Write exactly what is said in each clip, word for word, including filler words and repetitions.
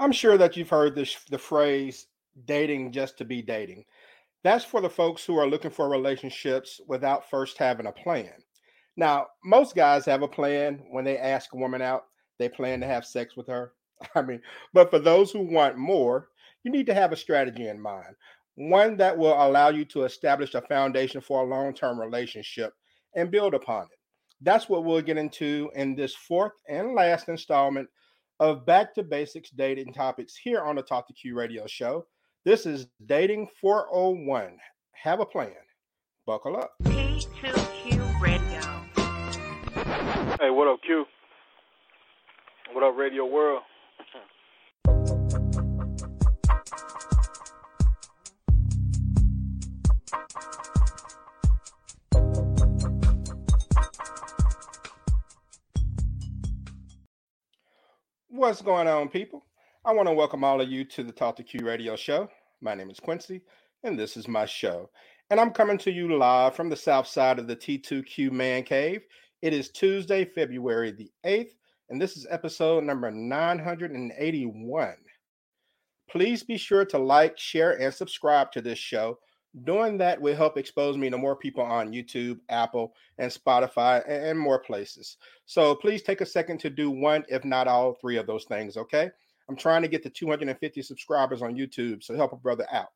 I'm sure that you've heard this, the phrase dating just to be dating. That's for the folks who are looking for relationships without first having a plan. Now, most guys have a plan. When they ask a woman out, they plan to have sex with her. I mean, but for those who want more, you need to have a strategy in mind, one that will allow you to establish a foundation for a long-term relationship and build upon it. That's what we'll get into in this fourth and last installment of Back to Basics Dating Topics here on the Talk to Q Radio Show. This is Dating four oh one. Have a plan. Buckle up. T two Q Radio. Hey, what up, Q? What up, Radio World? What's going on, people? I want to welcome all of you to the Talk to Q Radio Show. My name is Quincy, and this is my show. And I'm coming to you live from the south side of the T two Q Man Cave. It is Tuesday, February the eighth, and this is episode number nine hundred eighty-one. Please be sure to like, share, and subscribe to this show. Doing that will help expose me to more people on YouTube, Apple, and Spotify, and more places. So please take a second to do one, if not all three of those things, okay? I'm trying to get to two hundred fifty subscribers on YouTube, so help a brother out.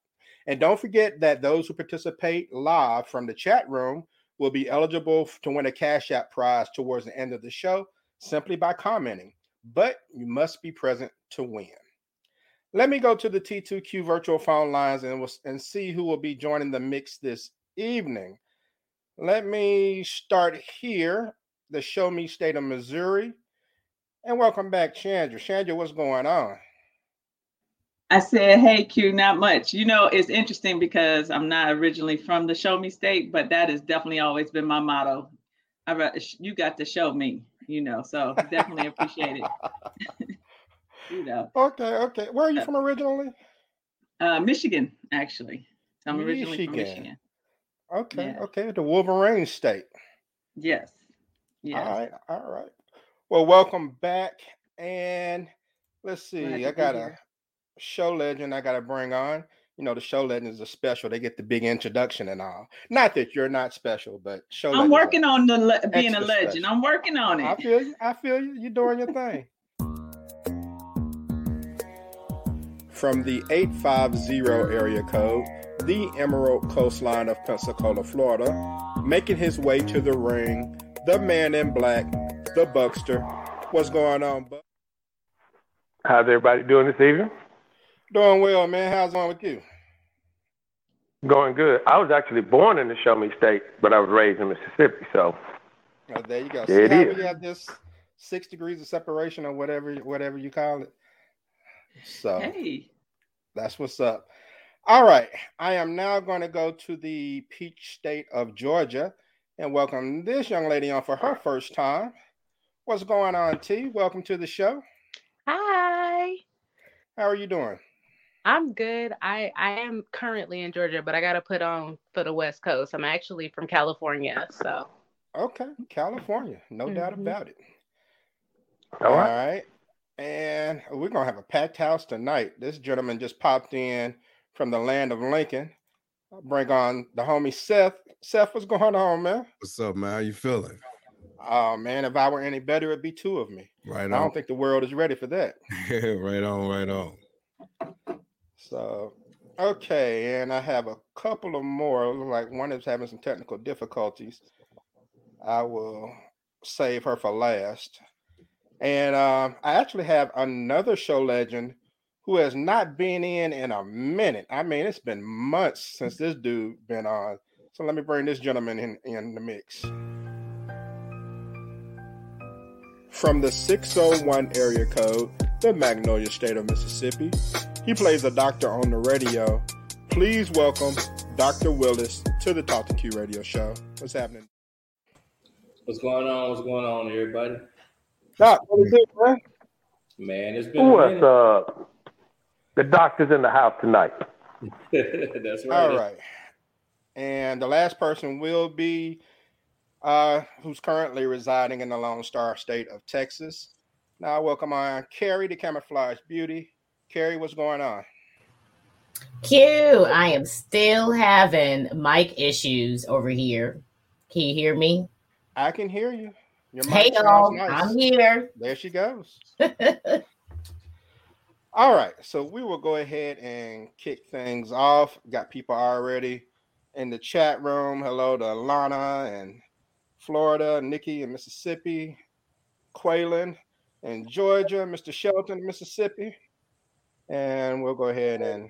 And don't forget that those who participate live from the chat room will be eligible to win a Cash App prize towards the end of the show simply by commenting, but you must be present to win. Let me go to the T two Q virtual phone lines and, we'll, and see who will be joining the mix this evening. Let me start here, the Show Me State of Missouri. And welcome back, Shandra. Shandra, what's going on? I said, hey, Q, not much. You know, it's interesting because I'm not originally from the Show Me State, but that has definitely always been my motto. I, you got to show me, you know, so definitely appreciate it. You know. Okay, okay. Where are you uh, from originally? Uh, Michigan, actually. I'm originally Michigan. from Michigan. Okay, yeah. okay. The Wolverine State. Yes. Yes. All right, all right. Well, welcome back. And let's see, I got a show legend I got to bring on. You know, the show legends are special. They get the big introduction and all. Not that you're not special, but show legends. I'm working on the le- being a legend. Special. I'm working on it. I feel you. I feel you. You're doing your thing. From the eight five zero area code, the Emerald Coastline of Pensacola, Florida, making his way to the ring, the man in black, the Buckster. What's going on, Buck? How's everybody doing this evening? Doing well, man. How's it going with you? Going good. I was actually born in the Show Me State, but I was raised in Mississippi, so. Oh, there you go. There See it is. You have this six degrees of separation or whatever, whatever you call it. So hey. That's what's up. All right. I am now going to go to the Peach State of Georgia and welcome this young lady on for her first time. What's going on, T? Welcome to the show. Hi. How are you doing? I'm good. I, I am currently in Georgia, but I got to put on for the West Coast. I'm actually from California, so. Okay. California. No mm-hmm. doubt about it. All right. All right. And we're going to have a packed house tonight. This gentleman just popped in from the land of Lincoln. I'll bring on the homie Seth. Seth, what's going on, man? What's up, man? How you feeling? Oh, man, if I were any better, it'd be two of me. Right on. I don't think the world is ready for that. Right on, right on. So, okay, and I have a couple of more. Like one is having some technical difficulties. I will save her for last. And um, I actually have another show legend who has not been in in a minute. I mean, it's been months since this dude been on. So let me bring this gentleman in, in the mix. From the six oh one area code, the Magnolia State of Mississippi, he plays a doctor on the radio. Please welcome Doctor Willis to the Talk to Q Radio Show. What's happening? What's going on? What's going on, everybody? Doc, what is it, man? Man, it's been What's up? Uh, the doctor's in the house tonight. That's right. All right. And the last person will be uh, who's currently residing in the Lone Star State of Texas. Now, welcome on Carrie, the Camouflage Beauty. Carrie, what's going on? Q, I am still having mic issues over here. Can you hear me? I can hear you. Your mic, hey, y'all. Nice. I'm here. There she goes. All right. So we will go ahead and kick things off. Got people already in the chat room. Hello to Alana and Florida, Nikki and Mississippi, Quaylen and Georgia, Mister Shelton, Mississippi. And we'll go ahead and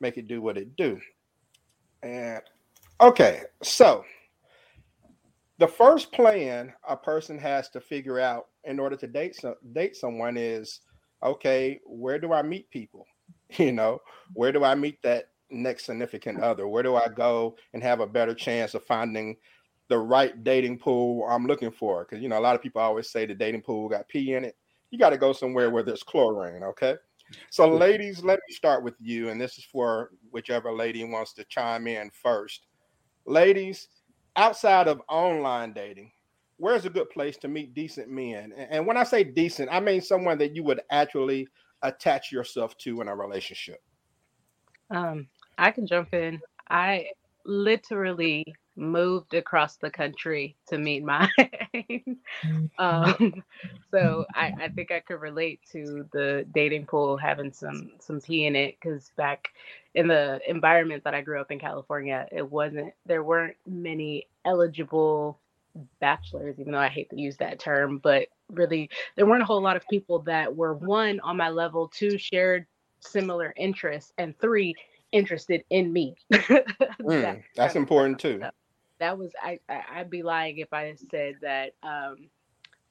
make it do what it do. And okay, so the first plan a person has to figure out in order to date some, date someone is, okay, where do I meet people? You know, where do I meet that next significant other? Where do I go and have a better chance of finding the right dating pool I'm looking for? Because, you know, a lot of people always say the dating pool got pee in it. You got to go somewhere where there's chlorine, okay? So, ladies, let me start with you, and this is for whichever lady wants to chime in first. Ladies, outside of online dating, where's a good place to meet decent men? And when I say decent, I mean someone that you would actually attach yourself to in a relationship. Um, I can jump in. I literally moved across the country to meet mine. um, so I, I think I could relate to the dating pool having some some pee in it, because back in the environment that I grew up in California, it wasn't, there weren't many eligible bachelors, even though I hate to use that term, but really there weren't a whole lot of people that were, one, on my level, two, shared similar interests, and three, interested in me. that, mm, that's important too. That was, I, I, I'd be lying if I said that um,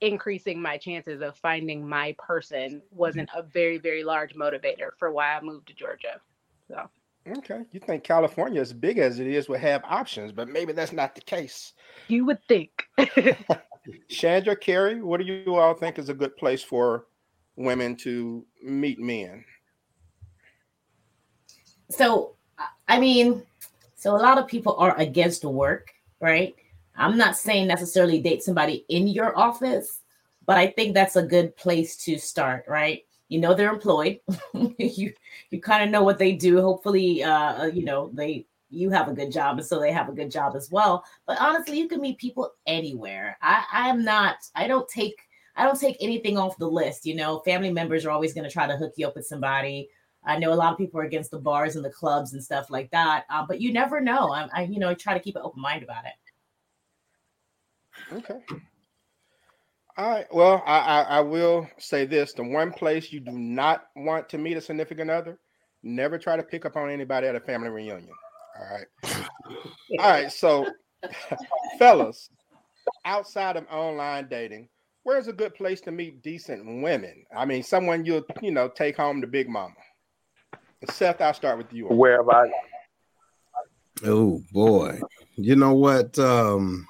increasing my chances of finding my person wasn't a very, very large motivator for why I moved to Georgia. So, okay. You think California, as big as it is, would have options, but maybe that's not the case. You would think. Shandra, Carrie, what do you all think is a good place for women to meet men? So, I mean, so a lot of people are against work, right? I'm not saying necessarily date somebody in your office, but I think that's a good place to start, right? You know they're employed. you you kind of know what they do. Hopefully, uh, you know, they you have a good job, and so they have a good job as well. But honestly, you can meet people anywhere. I, I'm not, I don't take, I don't take anything off the list. You know, family members are always going to try to hook you up with somebody. I know a lot of people are against the bars and the clubs and stuff like that, uh, but you never know. I, I, you know, try to keep an open mind about it. Okay. All right. Well, I, I, I will say this. The one place you do not want to meet a significant other, never try to pick up on anybody at a family reunion. All right. All right. So, fellas, outside of online dating, where's a good place to meet decent women? I mean, someone you'll, you know, take home to Big Mama. Seth, I'll start with you. Where have I? Oh boy, you know what? Um,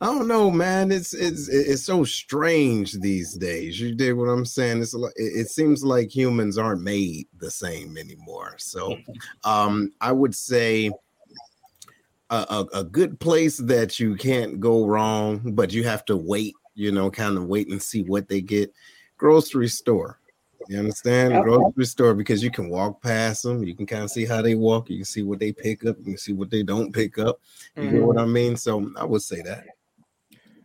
I don't know, man. It's it's it's so strange these days. You dig what I'm saying? It's like, it seems like humans aren't made the same anymore. So, um, I would say a, a a good place that you can't go wrong, but you have to wait. You know, kind of wait and see what they get. Grocery store. You understand? Okay. Grocery store, because you can walk past them. You can kind of see how they walk. You can see what they pick up. You can see what they don't pick up. You mm-hmm. know what I mean? So I would say that.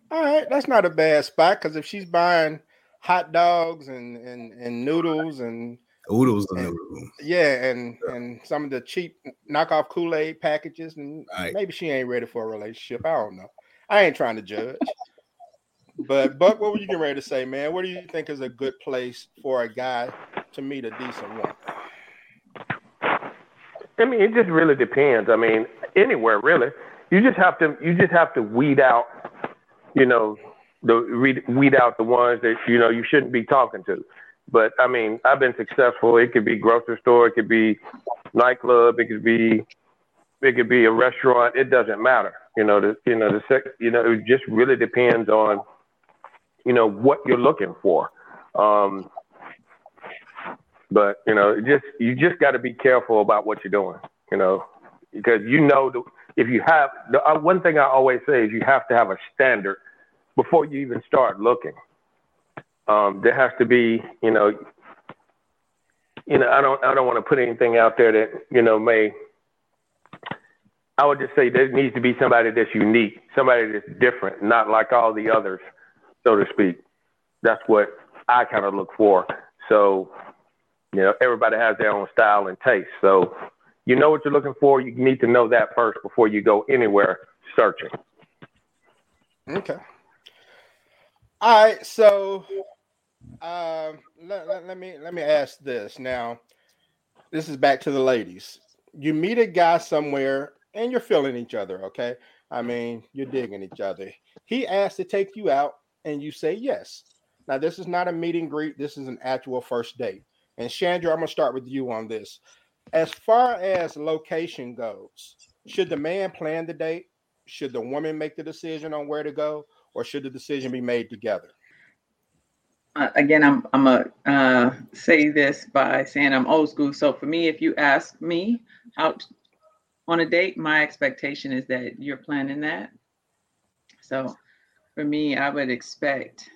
All right. That's not a bad spot, because if she's buying hot dogs and, and, and noodles and oodles and, and noodles. Yeah, and, yeah, and some of the cheap knockoff Kool-Aid packages, and right. Maybe she ain't ready for a relationship. I don't know. I ain't trying to judge. But, Buck, what were you getting ready to say, man? What do you think is a good place for a guy to meet a decent woman? I mean, it just really depends. I mean, anywhere, really. You just have to you just have to weed out, you know, the weed out the ones that, you know, you shouldn't be talking to. But, I mean, I've been successful. It could be grocery store. It could be nightclub. It could be it could be a restaurant. It doesn't matter. You know, the, you know, the sex, you know, it just really depends on, you know, what you're looking for. Um, but, you know, just you just got to be careful about what you're doing, you know, because, you know, the, if you have the uh, one thing I always say is you have to have a standard before you even start looking. Um, there has to be, you know, you know, I don't, I don't want to put anything out there that, you know, may, I would just say there needs to be somebody that's unique, somebody that's different, not like all the others, so to speak. That's what I kind of look for. So, you know, everybody has their own style and taste. So you know what you're looking for. You need to know that first before you go anywhere searching. Okay. All right. So um, let, let, let me let me ask this. Now, this is back to the ladies. You meet a guy somewhere and you're feeling each other. Okay. I mean, you're digging each other. He asks to take you out and you say yes. Now, this is not a meet and greet. This is an actual first date. And Shandra, I'm going to start with you on this. As far as location goes, should the man plan the date? Should the woman make the decision on where to go? Or should the decision be made together? Uh, again, I'm I'm a uh, say this by saying I'm old school. So for me, if you ask me out on a date, my expectation is that you're planning that. So for me, I would expect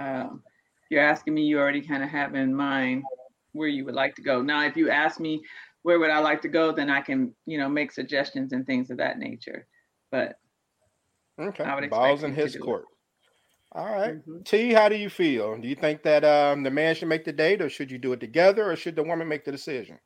um, if you're asking me, you already kind of have in mind where you would like to go. Now, if you ask me where would I like to go, then I can, you know, make suggestions and things of that nature. But okay, I would expect balls in his court. It. All right, mm-hmm. T, how do you feel? Do you think that um, the man should make the date, or should you do it together, or should the woman make the decision?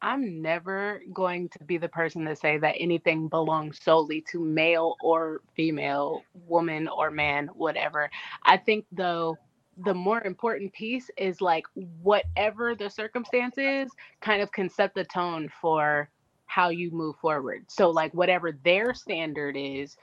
I'm never going to be the person to say that anything belongs solely to male or female, woman or man, whatever. I think though, the more important piece is like whatever the circumstance is, kind of can set the tone for how you move forward. So like whatever their standard is,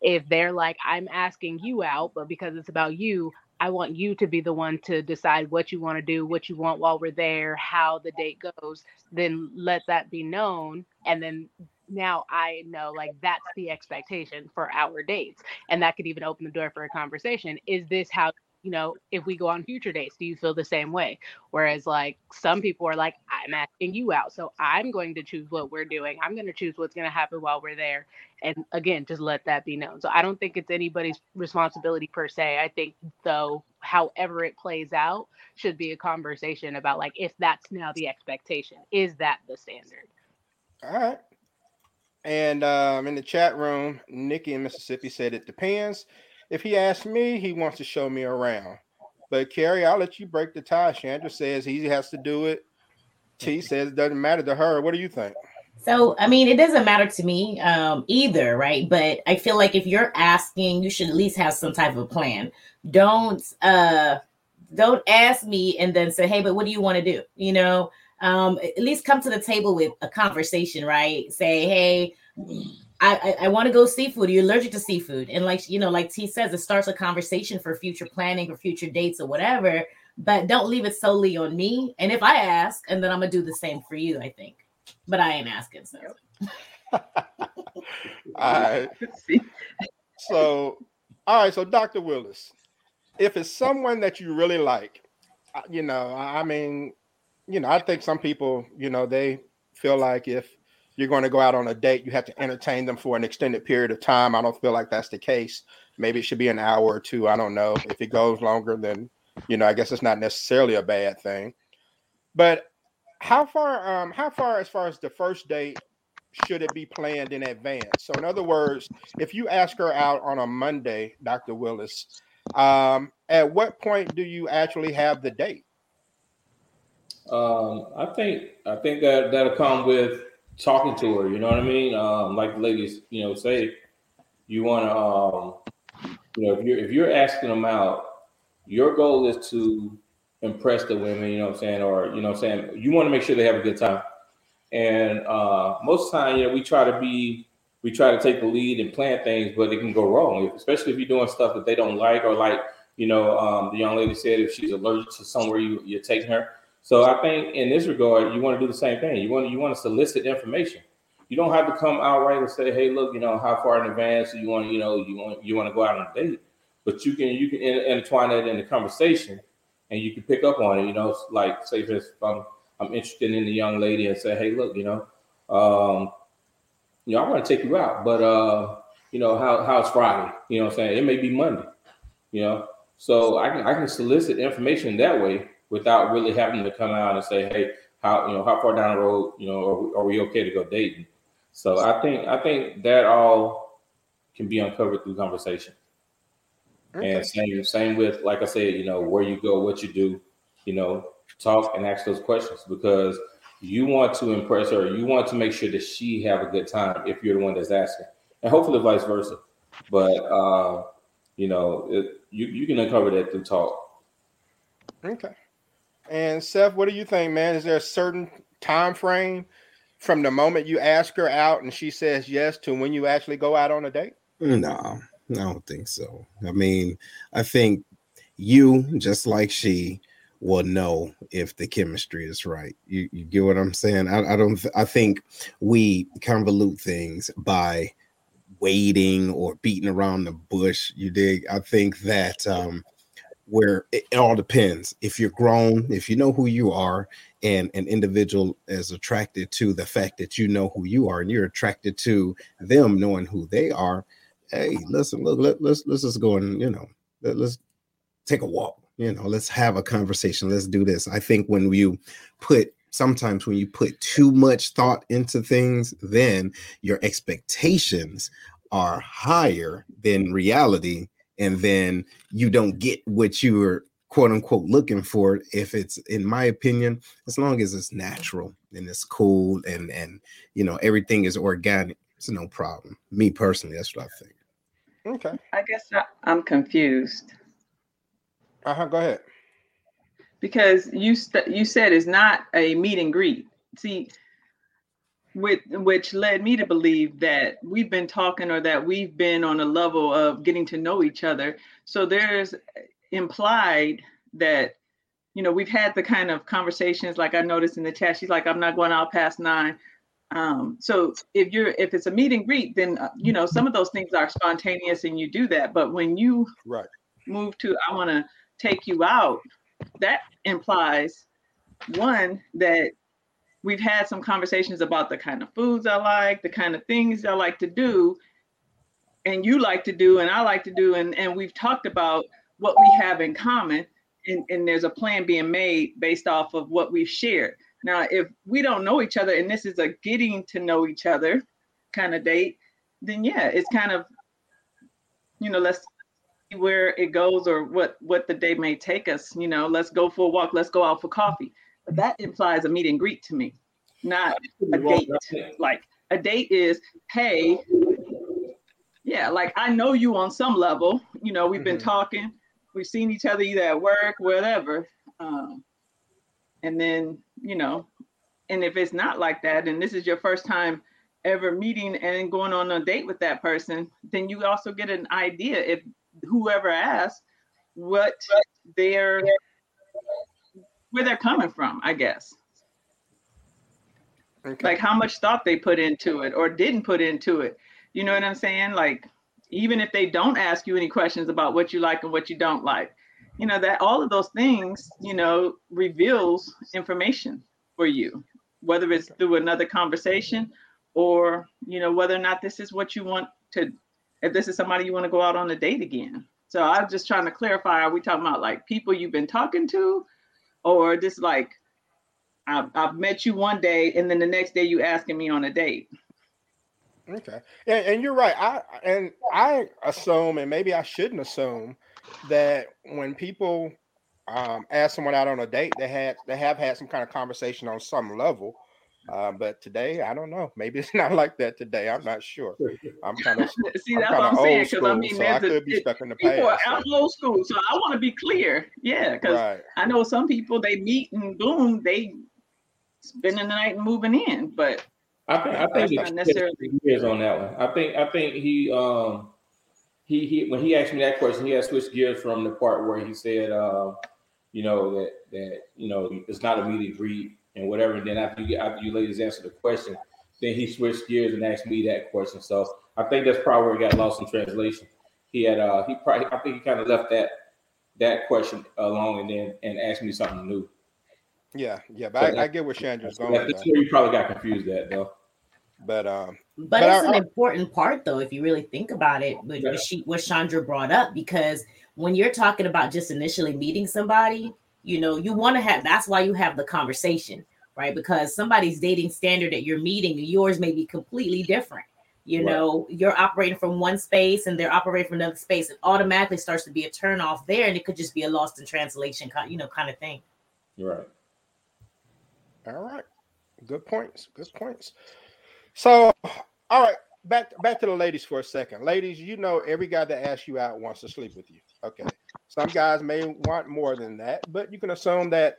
if they're like, I'm asking you out, but because it's about you, I want you to be the one to decide what you want to do, what you want while we're there, how the date goes, then let that be known. And then now I know like that's the expectation for our dates. And that could even open the door for a conversation. Is this how, you know, if we go on future dates, do you feel the same way? Whereas like some people are like, I'm asking you out, so I'm going to choose what we're doing. I'm going to choose what's going to happen while we're there. And again, just let that be known. So I don't think it's anybody's responsibility per se. I think though, however it plays out should be a conversation about like, if that's now the expectation, is that the standard? All right. And um, in the chat room, Nikki in Mississippi said it depends. If he asks me, he wants to show me around. But Carrie, I'll let you break the tie. Shandra says he has to do it. T says it doesn't matter to her. What do you think? So, I mean, it doesn't matter to me um, either, right? But I feel like if you're asking, you should at least have some type of plan. Don't uh, don't ask me and then say, hey, but what do you want to do? You know, um, at least come to the table with a conversation, right? Say, hey, I, I, I want to go seafood. You're allergic to seafood. And like, you know, like T says, it starts a conversation for future planning or future dates or whatever, but don't leave it solely on me. And if I ask, and then I'm going to do the same for you, I think. But I ain't asking. So. All right. So, all right. So Doctor Willis, if it's someone that you really like, you know, I mean, you know, I think some people, you know, they feel like if you're going to go out on a date, you have to entertain them for an extended period of time. I don't feel like that's the case. Maybe it should be an hour or two. I don't know. If it goes longer, then, you know, I guess it's not necessarily a bad thing. But how far, um, how far as far as the first date should it be planned in advance? So in other words, if you ask her out on a Monday, Doctor Willis, um, at what point do you actually have the date? Um, I think, I think that that'll come with talking to her, you know what I mean? Um, like the ladies, you know, say you want to, um, you know, if you're if you're asking them out, your goal is to impress the women, you know what I'm saying, or you know what I'm saying, you want to make sure they have a good time. And uh, most of the time, you know, we try to be, we try to take the lead and plan things, but it can go wrong, especially if you're doing stuff that they don't like, or like, you know, um, the young lady said if she's allergic to somewhere you, you're taking her. So I think in this regard, you want to do the same thing. You want to, you want to solicit information. You don't have to come outright and say, "Hey, look, you know, how far in advance do you want, you know, you want, you want to go out on a date?" But you can, you can intertwine that in the conversation, and you can pick up on it. You know, like say if I'm, I'm interested in the young lady, and say, "Hey, look, you know, um, you know, I want to take you out, but uh, you know, how how's Friday? You know, what I'm saying it may be Monday. You know, so I can I can solicit information that way." without really having to come out and say, hey, how, you know, how far down the road, you know, are we, are we okay to go dating? So I think I think that all can be uncovered through conversation. Okay. And same same with, like I said, you know, where you go, what you do, you know, talk and ask those questions, because you want to impress her. You want to make sure that she have a good time if you're the one that's asking, and hopefully vice versa. But, uh, you know, it, you, you can uncover that through talk. Okay. And Seth, what do you think, man? Is there a certain time frame from the moment you ask her out and she says yes to when you actually go out on a date? No, I don't think so. I mean, I think you, just like she, will know if the chemistry is right. You, you get what I'm saying? I, I don't. I think we convolute things by waiting or beating around the bush. You dig? I think that um, where it, it all depends. If you're grown, if you know who you are, and an individual is attracted to the fact that you know who you are, and you're attracted to them knowing who they are. Hey, listen, look, let, let's let's just go and, you know, let, let's take a walk. You know, let's have a conversation. Let's do this. I think when you put, sometimes when you put too much thought into things, then your expectations are higher than reality. And then you don't get what you were, quote unquote, looking for. If it's, in my opinion, as long as it's natural and it's cool and, and you know, everything is organic, it's no problem. Me personally, that's what I think. Okay. I guess I, I'm confused. Uh-huh, go ahead. Because you st- you said it's not a meet and greet. See, with, which led me to believe that we've been talking or that we've been on a level of getting to know each other. So there's implied that, you know, we've had the kind of conversations, like I noticed in the chat, she's like, I'm not going out past nine. Um, so if you're, if it's a meet and greet, then, uh, you know, some of those things are spontaneous and you do that. But when you right. move to, I want to take you out, that implies, one, that we've had some conversations about the kind of foods I like, the kind of things I like to do, and you like to do, and I like to do, and, and we've talked about what we have in common, and, and there's a plan being made based off of what we've shared. Now, if we don't know each other, and this is a getting to know each other kind of date, then yeah, it's kind of, you know, let's where it goes or what what the day may take us. You know, let's go for a walk, let's go out for coffee. But that implies a meet and greet to me, not a date. Like a date is, hey, yeah, like I know you on some level, you know, we've mm-hmm. been talking, we've seen each other either at work, whatever, um and then, you know, and if it's not like that and this is your first time ever meeting and going on a date with that person, then you also get an idea if whoever asks what they're where they're coming from, I guess. Okay. Like how much thought they put into it or didn't put into it. You know what I'm saying? Like even if they don't ask you any questions about what you like and what you don't like, you know, that all of those things, you know, reveals information for you, whether it's through another conversation or, you know, whether or not this is what you want to, if this is somebody you want to go out on a date again. So I'm just trying to clarify, are we talking about like people you've been talking to or just like, I've, I've met you one day and then the next day you asking me on a date. Okay. And, and you're right. I And I assume, and maybe I shouldn't assume, that when people um, ask someone out on a date, they had, they have had some kind of conversation on some level. Uh, but today, I don't know. Maybe it's not like that today. I'm not sure. I'm kind of see. I'm that's what I'm saying. Because I mean, so I could a, be stuck in the people past. People are out so. Old school, so I want to be clear. Yeah, because right. I know some people they meet and boom, they spending the night and moving in. But I think I think not necessarily years on that one. I think I think he um he he when he asked me that question, he had switched gears from the part where he said uh, you know that that you know it's not a meet and greet and whatever, and then after you get, after you ladies answer the question, then he switched gears and asked me that question. So I think that's probably where he got lost in translation. He had uh he probably I think he kind of left that that question alone and then and asked me something new. Yeah, yeah, but so I, that, I get what Shandra's going. That's right, where you probably got confused at though. But um, but, but it's I, an I, important part though, if you really think about it. But yeah. she, what Shandra brought up, because when you're talking about just initially meeting somebody, You know, you want to have, that's why you have the conversation, right? Because somebody's dating standard that you're meeting, yours may be completely different. You right. know, you're operating from one space and they're operating from another space. It automatically starts to be a turnoff there, and it could just be a lost in translation, you know, kind of thing. Right. All right. Good points. Good points. So, all right. Back back to the ladies for a second. Ladies, you know every guy that asks you out wants to sleep with you. Okay. Some guys may want more than that, but you can assume that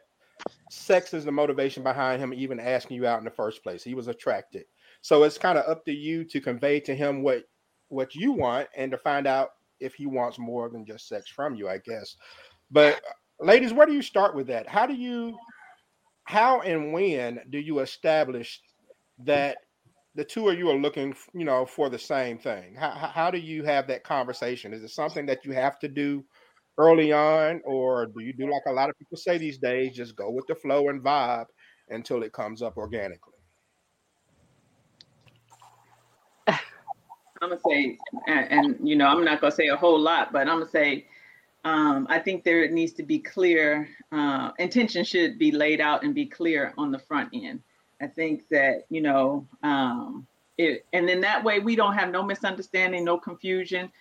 sex is the motivation behind him even asking you out in the first place. He was attracted. So it's kind of up to you to convey to him what what you want and to find out if he wants more than just sex from you, I guess. But ladies, where do you start with that? How do you, how and when do you establish that the two of you are looking, you know, for the same thing? How, how do you have that conversation? Is it something that you have to do early on, or do you do like a lot of people say these days, just go with the flow and vibe until it comes up organically? I'm going to say, and, and, you know, I'm not going to say a whole lot, but I'm going to say, um, I think there needs to be clear, uh, intention should be laid out and be clear on the front end. I think that, you know, um, it, and then that way we don't have no misunderstanding, no confusion.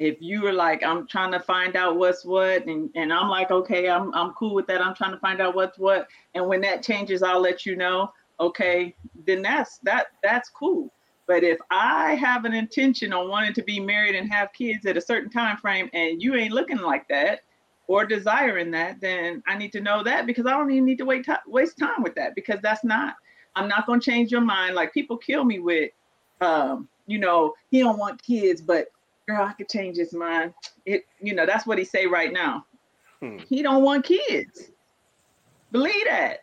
If you were like, I'm trying to find out what's what, and, and I'm like, okay, I'm I'm cool with that. I'm trying to find out what's what. And when that changes, I'll let you know. Okay, then that's that that's cool. But if I have an intention on wanting to be married and have kids at a certain time frame, and you ain't looking like that or desiring that, then I need to know that, because I don't even need to wait t- waste time with that, because that's not. I'm not going to change your mind. Like, people kill me with, um, you know, he don't want kids, but girl, I could change his mind. It, you know, that's what he say right now. Hmm. He don't want kids. Believe that.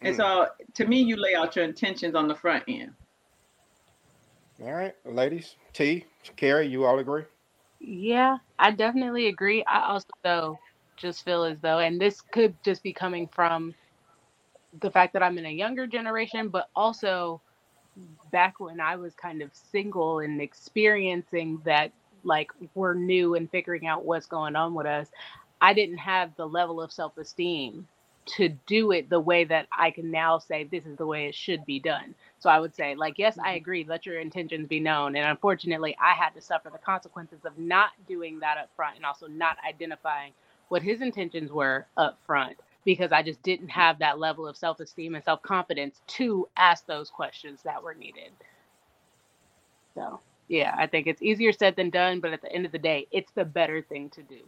Hmm. And so to me, you lay out your intentions on the front end. All right, ladies, T, Carrie, you all agree? Yeah, I definitely agree. I also though just feel as though, and this could just be coming from the fact that I'm in a younger generation, but also back when I was kind of single and experiencing that, like, we're new and figuring out what's going on with us, I didn't have the level of self-esteem to do it the way that I can now say this is the way it should be done. So I would say, like, yes, I agree, let your intentions be known. And unfortunately, I had to suffer the consequences of not doing that up front, and also not identifying what his intentions were up front, because I just didn't have that level of self-esteem and self-confidence to ask those questions that were needed. So, yeah, I think it's easier said than done, but at the end of the day, it's the better thing to do.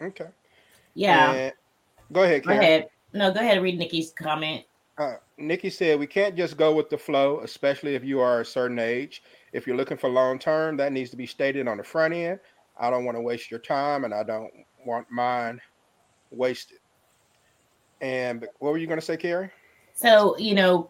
Okay. Yeah. Uh, go ahead, Karen. Go ahead. No, go ahead and read Nikki's comment. Uh, Nikki said, we can't just go with the flow, especially if you are a certain age. If you're looking for long-term, that needs to be stated on the front end. I don't want to waste your time, and I don't want mine wasted. And what were you going to say, Carrie? So, you know,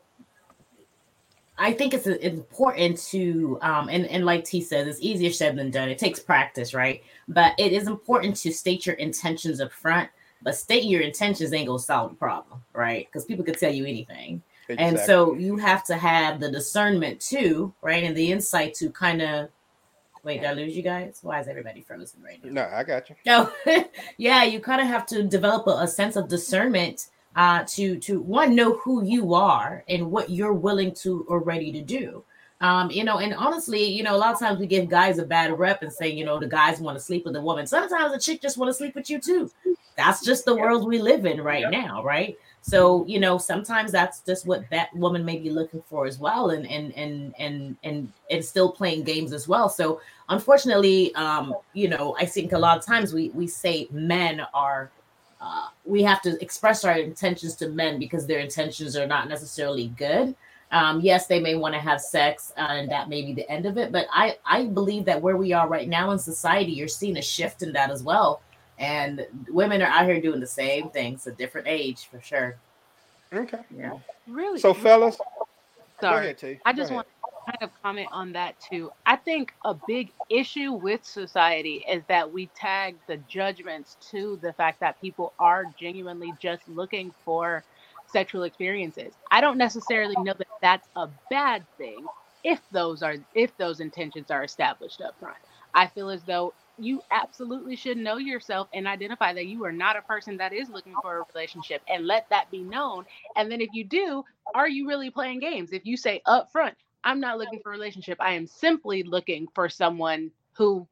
I think it's important to, um, and, and like T says, it's easier said than done. It takes practice, right? But it is important to state your intentions up front, but stating your intentions ain't going to solve the problem, right? Because people could tell you anything. Exactly. And so you have to have the discernment too, right? And the insight to kind of, wait, did I lose you guys? Why is everybody frozen right now? No, I got you. No, yeah, you kind of have to develop a, a sense of discernment uh, to to one, know who you are and what you're willing to or ready to do. Um, you know, and honestly, you know, a lot of times we give guys a bad rep and say, you know, the guys want to sleep with a woman. Sometimes a chick just want to sleep with you too. That's just the world we live in right yep. now, right? So, you know, sometimes that's just what that woman may be looking for as well, and and and and and and still playing games as well. So, unfortunately, um, you know, I think a lot of times we we say men are, uh, we have to express our intentions to men because their intentions are not necessarily good. Um, yes, they may want to have sex, uh, and that may be the end of it. But I I believe that where we are right now in society, you're seeing a shift in that as well. And women are out here doing the same things, a different age for sure. Okay. Yeah. Really? So, fellas, sorry. Go ahead, T. I just want to kind of comment on that too. I think a big issue with society is that we tag the judgments to the fact that people are genuinely just looking for sexual experiences. I don't necessarily know that that's a bad thing if those are if those intentions are established up front. I feel as though you absolutely should know yourself and identify that you are not a person that is looking for a relationship, and let that be known. And then if you do, are you really playing games? If you say up front, I'm not looking for a relationship, I am simply looking for someone who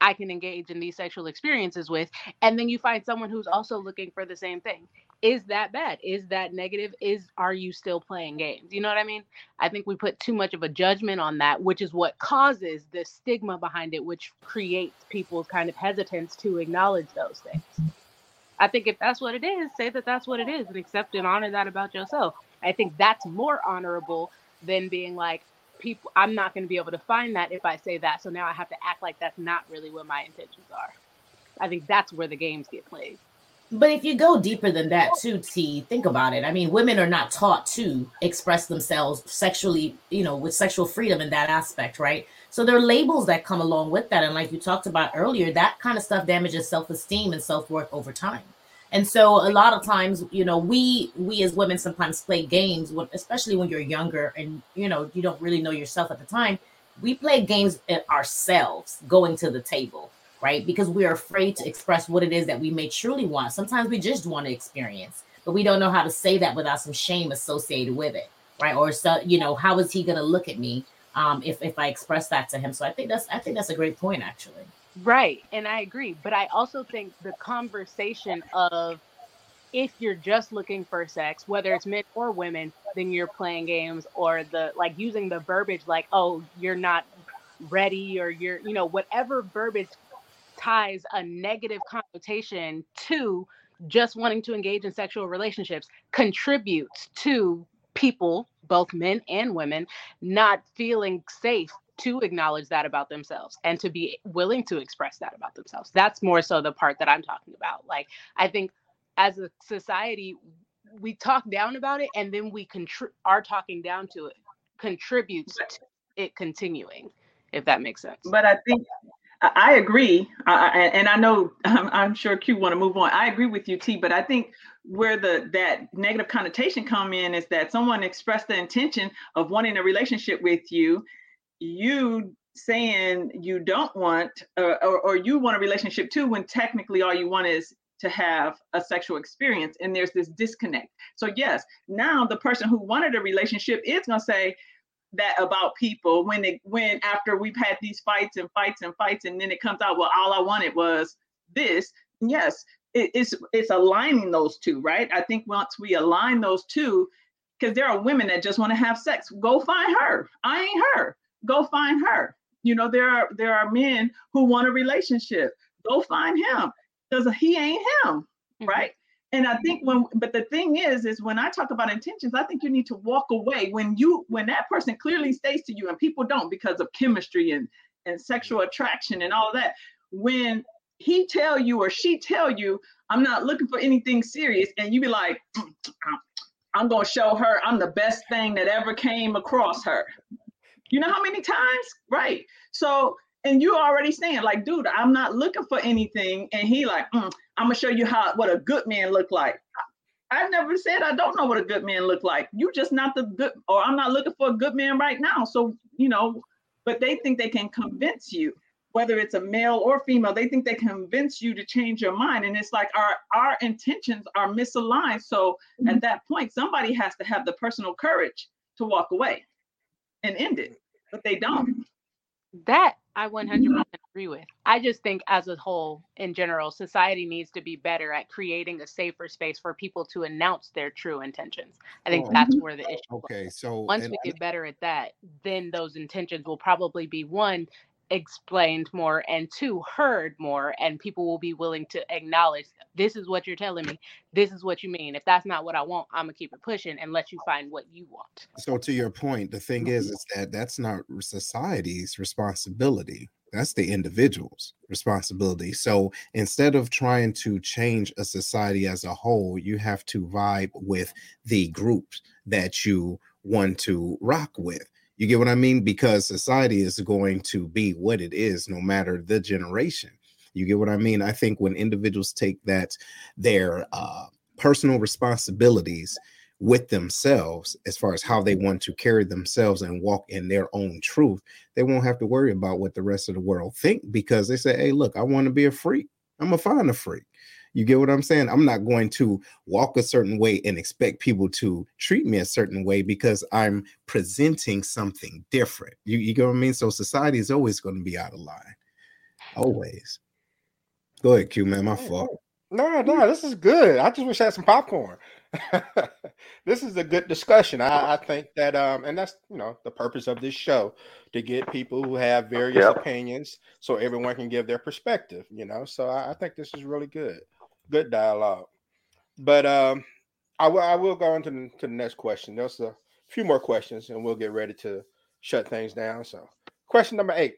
I can engage in these sexual experiences with, and then you find someone who's also looking for the same thing. Is that bad? Is that negative? Is, are you still playing games? You know what I mean? I think we put too much of a judgment on that, which is what causes the stigma behind it, which creates people's kind of hesitance to acknowledge those things. I think if that's what it is, say that that's what it is and accept and honor that about yourself. I think that's more honorable than being like, people, I'm not going to be able to find that if I say that, so now I have to act like that's not really what my intentions are. I think that's where the games get played. But if you go deeper than that too, T, think about it. I mean, women are not taught to express themselves sexually, you know, with sexual freedom in that aspect, right? So there are labels that come along with that. And like you talked about earlier, that kind of stuff damages self-esteem and self-worth over time. And so a lot of times, you know, we we as women sometimes play games, especially when you're younger and, you know, you don't really know yourself at the time. We play games at ourselves going to the table, right? Because we're afraid to express what it is that we may truly want. Sometimes we just want to experience, but we don't know how to say that without some shame associated with it, right? Or, so, you know, how is he going to look at me um, if, if I express that to him? So I think that's I think that's a great point, actually. Right. And I agree. But I also think the conversation of if you're just looking for sex, whether it's men or women, then you're playing games, or the like using the verbiage like, oh, you're not ready, or you're, you know, whatever verbiage ties a negative connotation to just wanting to engage in sexual relationships contributes to people, both men and women, not feeling safe to acknowledge that about themselves and to be willing to express that about themselves. That's more so the part that I'm talking about. Like, I think as a society, we talk down about it, and then we contri- are talking down to it contributes to it continuing, if that makes sense. But I think I agree. I, and I know I'm, I'm sure Q want to move on. I agree with you, T, but I think where the that negative connotation come in is that someone expressed the intention of wanting a relationship with you, you saying you don't want, uh, or, or you want a relationship too, when technically all you want is to have a sexual experience. And there's this disconnect. So yes, now the person who wanted a relationship is going to say that about people when they, when after we've had these fights and fights and fights, and then it comes out, well, all I wanted was this. Yes, it, it's it's aligning those two, right? I think once we align those two, because there are women that just want to have sex. Go find her. I ain't her. Go find her. You know, there are there are men who want a relationship. Go find him, because he ain't him, mm-hmm. right? And I think when, but the thing is, is when I talk about intentions, I think you need to walk away when you, when that person clearly states to you, and people don't because of chemistry and, and sexual attraction and all that. When he tell you or she tell you, I'm not looking for anything serious, and you be like, I'm going to show her I'm the best thing that ever came across her. You know how many times? Right. So, and you already saying like, dude, I'm not looking for anything. And he like, mm, I'm going to show you how, what a good man look like. I, I never said I don't know what a good man look like. You just not the good, or I'm not looking for a good man right now. So, you know, but they think they can convince you, whether it's a male or female, they think they can convince you to change your mind. And it's like our, our intentions are misaligned. So mm-hmm. at that point, somebody has to have the personal courage to walk away and end it, but they don't. That I one hundred percent agree with. I just think as a whole, in general, society needs to be better at creating a safer space for people to announce their true intentions. I think oh, that's where the issue okay, was. So once we get I, better at that, then those intentions will probably be, one, explained more, and two, heard more, and people will be willing to acknowledge, this is what you're telling me, this is what you mean. If that's not what I want, I'm gonna keep it pushing and let you find what you want. So to your point, the thing is is that that's not society's responsibility, that's the individual's responsibility. So instead of trying to change a society as a whole, you have to vibe with the groups that you want to rock with. You get what I mean? Because society is going to be what it is, no matter the generation. You get what I mean? I think when individuals take that, their uh, personal responsibilities with themselves as far as how they want to carry themselves and walk in their own truth, they won't have to worry about what the rest of the world think, because they say, hey, look, I want to be a freak. I'm going to find a freak. You get what I'm saying? I'm not going to walk a certain way and expect people to treat me a certain way because I'm presenting something different. You, you get what I mean? So society is always going to be out of line. Always. Go ahead, Q, man. My fault. No, no, this is good. I just wish I had some popcorn. This is a good discussion. I, I think that, um, and that's, you know, the purpose of this show, to get people who have various yep. opinions so everyone can give their perspective, you know. So I, I think this is really good. Good dialogue. But um, I, w- I will go on to the, to the next question. There's a few more questions, and we'll get ready to shut things down. So question number eight.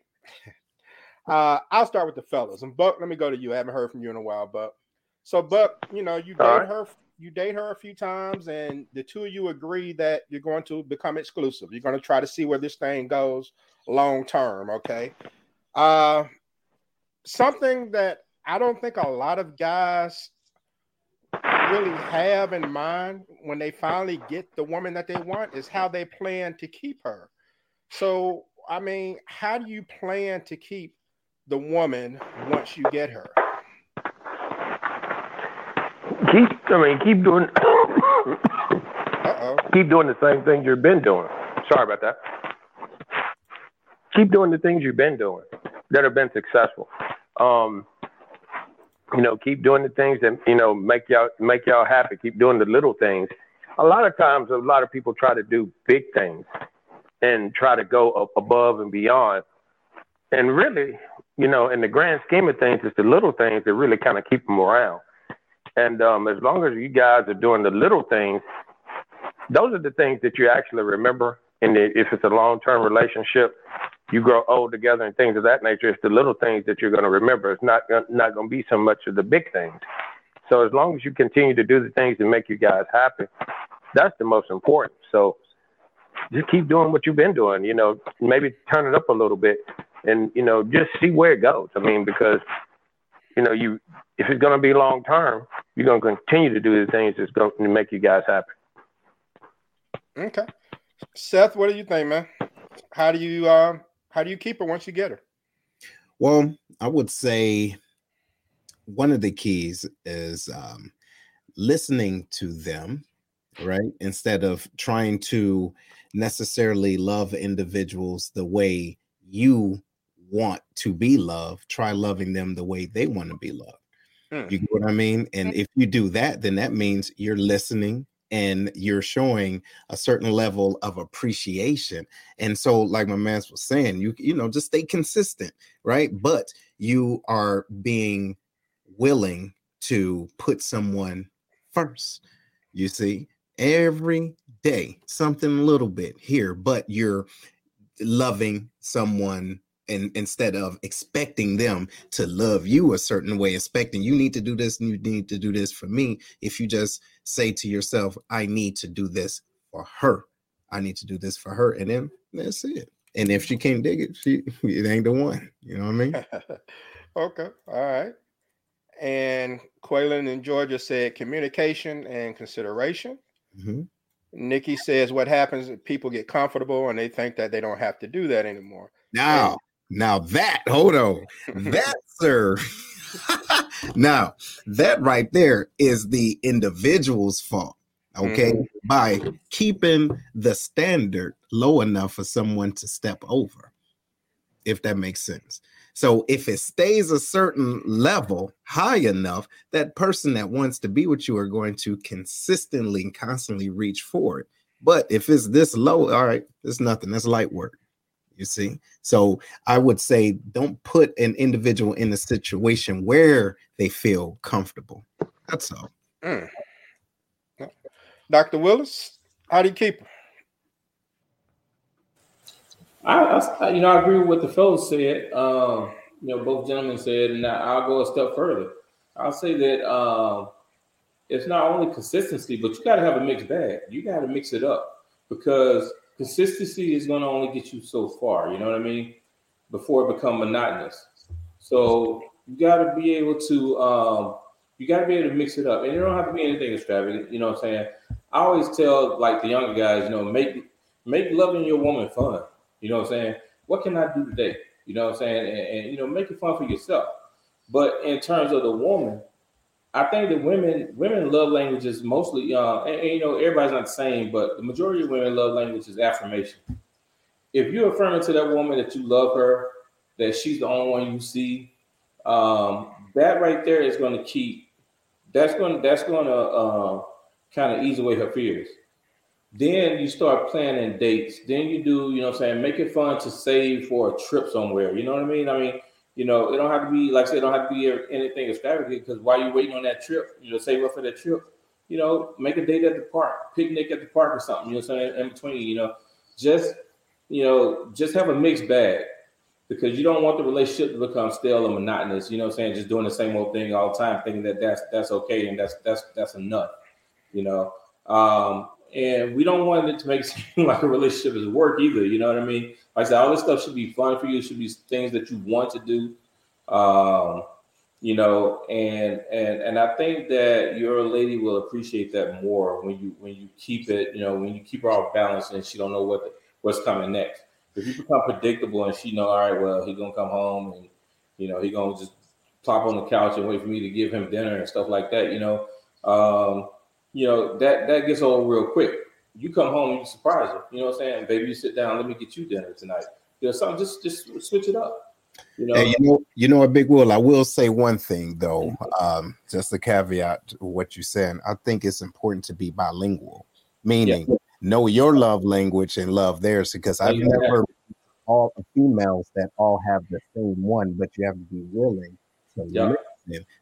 Uh, I'll start with the fellas. And Buck, let me go to you. I haven't heard from you in a while, Buck. So Buck, you know, you All date right. her, you date her a few times, and the two of you agree that you're going to become exclusive. You're going to try to see where this thing goes long term. Okay. Uh, something that I don't think a lot of guys really have in mind when they finally get the woman that they want is how they plan to keep her. So, I mean, how do you plan to keep the woman once you get her? Keep, I mean, keep doing, Uh-oh. keep doing the same thing you've been doing. Sorry about that. Keep doing the things you've been doing that have been successful. Um, you know, keep doing the things that, you know, make y'all, make y'all happy. Keep doing the little things. A lot of times, a lot of people try to do big things and try to go up above and beyond. And really, you know, in the grand scheme of things, it's the little things that really kind of keep them around. And um, as long as you guys are doing the little things, those are the things that you actually remember. And if it's a long-term relationship, you grow old together and things of that nature. It's the little things that you're going to remember. It's not, not going to be so much of the big things. So as long as you continue to do the things that make you guys happy, that's the most important. So just keep doing what you've been doing, you know, maybe turn it up a little bit and, you know, just see where it goes. I mean, because, you know, you if it's going to be long-term, you're going to continue to do the things that's going to make you guys happy. Okay. Seth, what do you think, man? How do you uh, how do you keep her once you get her? Well, I would say one of the keys is um, listening to them, right? Instead of trying to necessarily love individuals the way you want to be loved, try loving them the way they want to be loved. Mm. You get what I mean? And if you do that, then that means you're listening and you're showing a certain level of appreciation. And so, like my man was saying, you you know, just stay consistent, right? But you are being willing to put someone first. You see, every day, something a little bit here, but you're loving someone. And instead of expecting them to love you a certain way, expecting you need to do this and you need to do this for me. If you just say to yourself, I need to do this for her. I need to do this for her. And then that's it. And if she can't dig it, she, it ain't the one. You know what I mean? Okay. All right. And Quaylen in Georgia said communication and consideration. Mm-hmm. Nikki says what happens is people get comfortable and they think that they don't have to do that anymore. Now. And- Now that, hold on, that, sir, now that right there is the individual's fault, okay? Mm-hmm. By keeping the standard low enough for someone to step over, if that makes sense. So if it stays a certain level high enough, that person that wants to be with you are going to consistently and constantly reach for it. But if it's this low, all right, it's nothing. That's light work. You see, so I would say don't put an individual in a situation where they feel comfortable. That's all. Mm. Doctor Willis, how do you keep her? I, I, you know, I agree with what the fellow said. Um, you know, both gentlemen said, and I, I'll go a step further. I'll say that um, it's not only consistency, but you got to have a mixed bag. You got to mix it up because consistency is going to only get you so far, you know what I mean, before it becomes monotonous. So you got to be able to, um, you got to be able to mix it up. And it don't have to be anything extravagant, you know what I'm saying? I always tell like the younger guys, you know, make make loving your woman fun. You know what I'm saying? What can I do today? You know what I'm saying? And, and you know, make it fun for yourself. But in terms of the woman, I think that women women love languages mostly. Uh, and, and you know, everybody's not the same, but the majority of women love language is affirmation. If you're affirming to that woman that you love her, that she's the only one you see, um, that right there is going to keep. That's going. That's going to uh, kind of ease away her fears. Then you start planning dates. Then you do, you know what I'm saying, make it fun to save for a trip somewhere. You know what I mean? I mean, you know, it don't have to be, like I said, it don't have to be anything extravagant, because while you're waiting on that trip, you know, save up for that trip, you know, make a date at the park, picnic at the park or something, you know what I'm saying, in between, you know, just, you know, just have a mixed bag, because you don't want the relationship to become stale and monotonous, you know what I'm saying, just doing the same old thing all the time, thinking that that's, that's okay and that's, that's, that's enough, you know. Um, And we don't want it to make it seem like a relationship is work either. You know what I mean? Like I said, all this stuff should be fun for you. It should be things that you want to do, um, you know. And and and I think that your lady will appreciate that more when you when you keep it, you know, when you keep her off balance and she don't know what the, what's coming next. If you become predictable and she know, all right, well, he's gonna come home and you know he's gonna just plop on the couch and wait for me to give him dinner and stuff like that, you know. Um, You know, that, that gets old real quick. You come home and you surprise her. You know what I'm saying? Baby, you sit down. Let me get you dinner tonight. You know, something, just just switch it up. You know, hey, you know, you know what, Big Will, I will say one thing, though, um, just a caveat to what you're saying. I think it's important to be bilingual, meaning yeah. know your love language and love theirs, because I've yeah. never met all females that all have the same one, but you have to be willing to yeah. live.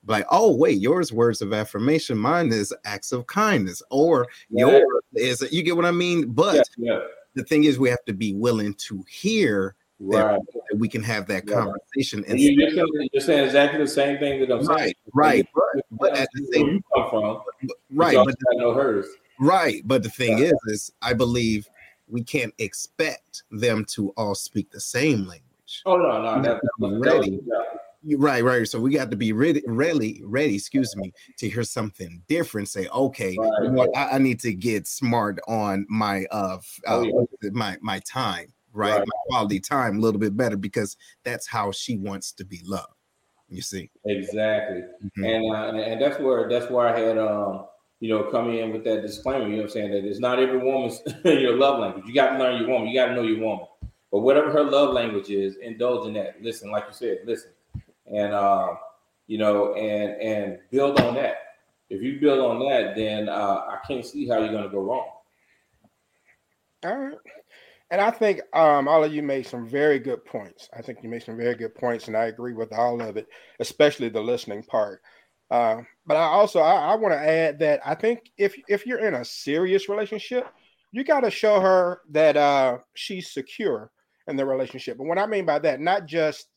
Like, oh wait, yours words of affirmation, mine is acts of kindness, or yeah. yours is, you get what I mean? But yeah, yeah. the thing is, we have to be willing to hear right. that, that we can have that yeah. conversation. And you're, saying, you're saying exactly the same thing that I'm right, saying. Right, right. But at the same, from, but, right, but I know hers. Right, but the thing yeah. is, is I believe we can't expect them to all speak the same language. Oh no, no, that, that was ready. Right, right. So we got to be ready, ready, ready, excuse me, to hear something different. Say, okay, right. you know, I, I need to get smart on my uh, oh, yeah. uh my my time, right? right? My quality time a little bit better, because that's how she wants to be loved. You see, exactly. Mm-hmm. And uh, and that's where that's where I had um you know come in with that disclaimer. You know what I'm saying, that it's not every woman's your love language. You got to learn your woman. You got to know your woman. But whatever her love language is, indulge in that. Listen, like you said, listen. And, um, you know, and and build on that. If you build on that, then uh, I can't see how you're going to go wrong. All right. And I think um, all of you made some very good points. I think you made some very good points, and I agree with all of it, especially the listening part. Uh, but I also, I, I want to add that I think if, if you're in a serious relationship, you got to show her that uh, she's secure in the relationship. And what I mean by that, not just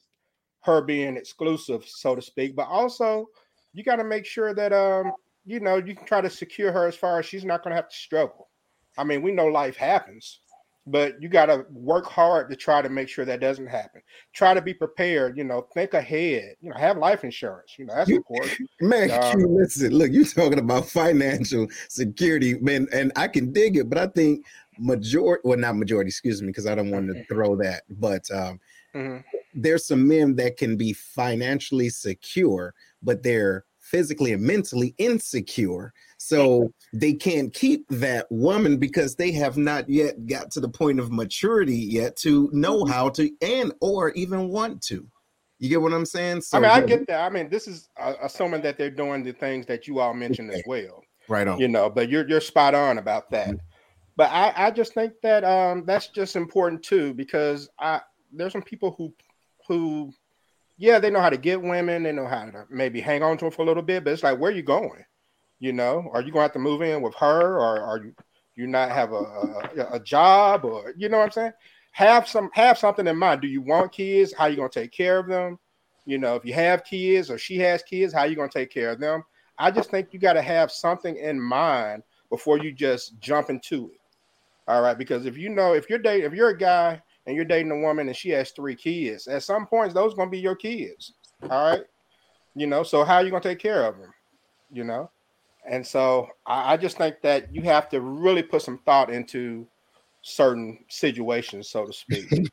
her being exclusive, so to speak, but also you got to make sure that um you know you can try to secure her as far as she's not going to have to struggle. I mean, we know life happens, but you got to work hard to try to make sure that doesn't happen. Try to be prepared, you know, think ahead, you know, have life insurance, you know, that's you, important. Man, um, you listen, look, you're talking about financial security, man, and I can dig it, but I think majority, well, not majority, excuse me, because I don't want to throw that, but um mm-hmm. there's some men that can be financially secure, but they're physically and mentally insecure. So they can't keep that woman because they have not yet got to the point of maturity yet to know how to and or even want to. You get what I'm saying? So, I mean, I get that. I mean, this is uh, assuming that they're doing the things that you all mentioned okay. as well. Right on. You know, but you're you're spot on about that. Mm-hmm. But I, I just think that um, that's just important, too, because I there's some people who who, yeah, they know how to get women. They know how to maybe hang on to them for a little bit, but it's like, where are you going? You know, are you going to have to move in with her, or are you, you not have a, a, a job, or, you know what I'm saying? Have some, have something in mind. Do you want kids? How are you going to take care of them? You know, if you have kids or she has kids, how are you going to take care of them? I just think you got to have something in mind before you just jump into it. All right. Because if you know, if you're dating, if you're a guy, and you're dating a woman and she has three kids, at some point, those are going to be your kids. All right. You know, so how are you going to take care of them? You know, And so I, I just think that you have to really put some thought into certain situations, so to speak.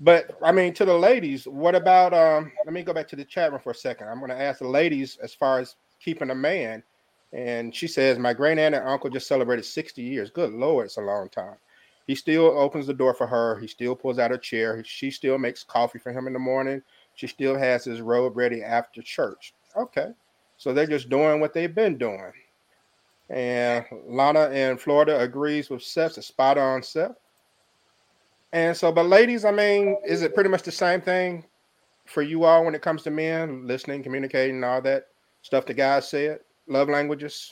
But I mean, to the ladies, what about um let me go back to the chat room for a second. I'm going to ask the ladies as far as keeping a man, and she says my great aunt and uncle just celebrated sixty years. Good Lord, it's a long time. He still opens the door for her. He still pulls out her chair. She still makes coffee for him in the morning. She still has his robe ready after church. Okay, so they're just doing what they've been doing. And Lana in Florida agrees with Seth. It's spot on, Seth. And so, but ladies, I mean, is it pretty much the same thing for you all when it comes to men, listening, communicating, all that stuff the guys said? Love languages?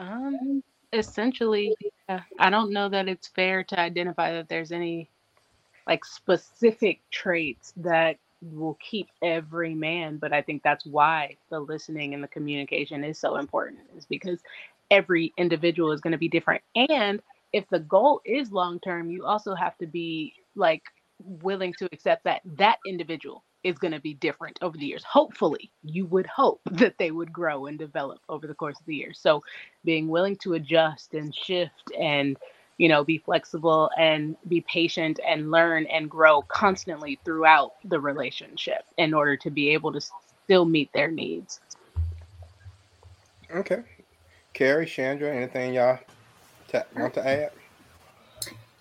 Um, essentially, yeah. I don't know that it's fair to identify that there's any like specific traits that will keep every man, but I think that's why the listening and the communication is so important, is because every individual is going to be different. And if the goal is long-term, you also have to be like willing to accept that that individual is going to be different over the years. Hopefully, you would hope that they would grow and develop over the course of the year. So being willing to adjust and shift and, you know, be flexible and be patient and learn and grow constantly throughout the relationship in order to be able to still meet their needs. Okay. Carrie, Shandra, anything y'all to, want to add?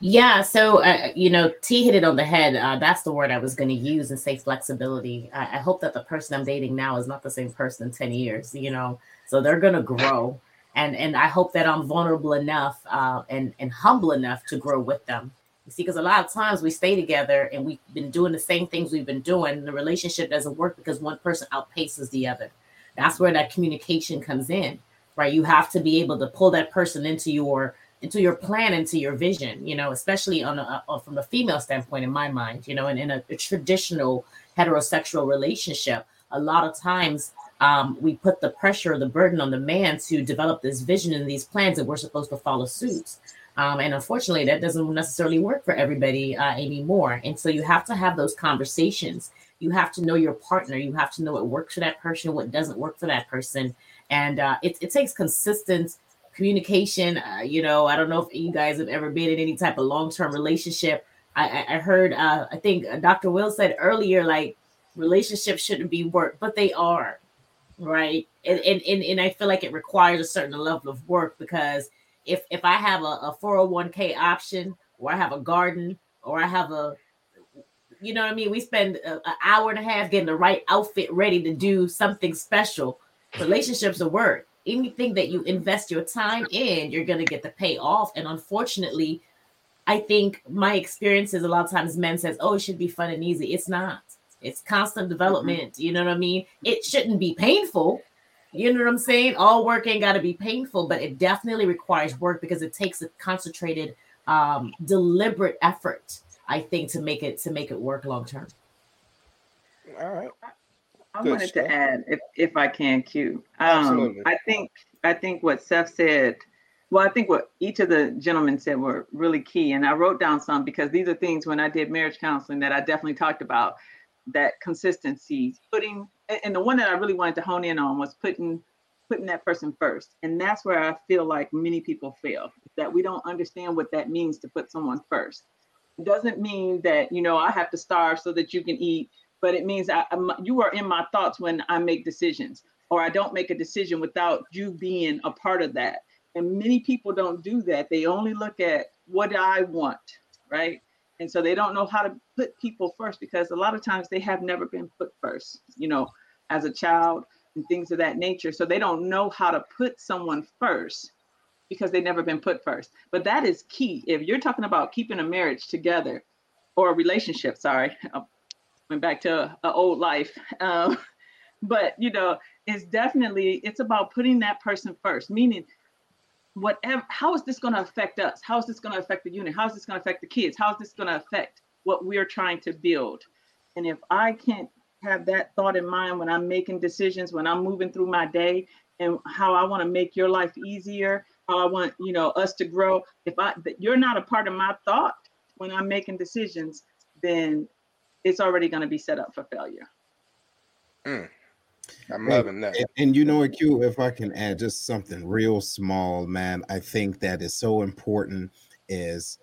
Yeah. So, uh, you know, T hit it on the head. Uh, that's the word I was going to use and say flexibility. I, I hope that the person I'm dating now is not the same person in ten years, you know, so they're going to grow. And and I hope that I'm vulnerable enough uh, and, and humble enough to grow with them. You see, because a lot of times we stay together and we've been doing the same things we've been doing. And the relationship doesn't work because one person outpaces the other. That's where that communication comes in, right? You have to be able to pull that person into your into your plan, into your vision, you know, especially on a, a, from a female standpoint, in my mind, you know, and in a, a traditional heterosexual relationship, a lot of times Um, we put the pressure, the burden on the man to develop this vision and these plans, and we're supposed to follow suit. Um, and unfortunately, that doesn't necessarily work for everybody uh, anymore. And so you have to have those conversations. You have to know your partner. You have to know what works for that person, what doesn't work for that person. And uh, it, it takes consistent communication. Uh, you know, I don't know if you guys have ever been in any type of long-term relationship. I, I, I heard, uh, I think Doctor Will said earlier, like, relationships shouldn't be work, but they are. Right. And, and and and I feel like it requires a certain level of work, because if if I have a, a four oh one k option, or I have a garden, or I have a, you know what I mean? We spend a, an hour and a half getting the right outfit ready to do something special. Relationships are work. Anything that you invest your time in, you're going to get the payoff. And unfortunately, I think my experience is a lot of times men says, oh, it should be fun and easy. It's not. It's constant development. You know what I mean? It shouldn't be painful. You know what I'm saying? All work ain't got to be painful, but it definitely requires work, because it takes a concentrated, um, deliberate effort, I think, to make it to make it work long term. All right. I Good wanted stuff. to add, if if I can, Q. Um, I think I think what Seth said. Well, I think what each of the gentlemen said were really key, and I wrote down some, because these are things when I did marriage counseling that I definitely talked about. That consistency, putting, and the one that I really wanted to hone in on was putting putting that person first. And that's where I feel like many people fail, that we don't understand what that means to put someone first. It doesn't mean that, you know, I have to starve so that you can eat, but it means I, I'm, you are in my thoughts when I make decisions, or I don't make a decision without you being a part of that. And many people don't do that. They only look at what I want, right? And so they don't know how to put people first, because a lot of times they have never been put first, you know, as a child and things of that nature. So they don't know how to put someone first because they've never been put first. But that is key. If you're talking about keeping a marriage together, or a relationship, sorry, I went back to an old life. Um, but, you know, it's definitely, it's about putting that person first, meaning whatever, how is this going to affect us? How is this going to affect the unit? How is this going to affect the kids? How is this going to affect what we're trying to build? And if I can't have that thought in mind when I'm making decisions, when I'm moving through my day, and how I want to make your life easier, how I want, you know, us to grow, if I you're not a part of my thought when I'm making decisions, then it's already going to be set up for failure. Mm. I'm loving that. And, and you know what, Q, if I can add just something real small, man, I think that is so important is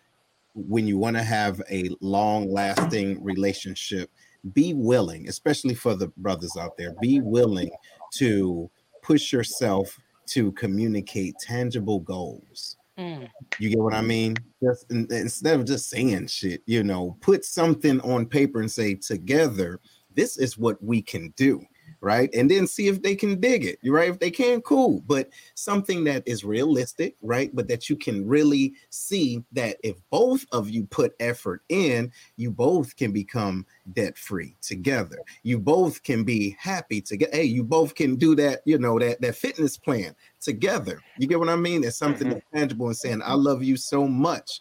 when you want to have a long lasting relationship, be willing, especially for the brothers out there, be willing to push yourself to communicate tangible goals. Mm. You get what I mean? Just in, instead of just saying shit, you know, put something on paper and say, together, this is what we can do. Right. And then see if they can dig it. Right. If they can, cool. But something that is realistic. Right. But that you can really see that if both of you put effort in, you both can become debt free together. You both can be happy together. Hey, you both can do that. You know, that that fitness plan together. You get what I mean? It's something mm-hmm. tangible and saying, I love you so much.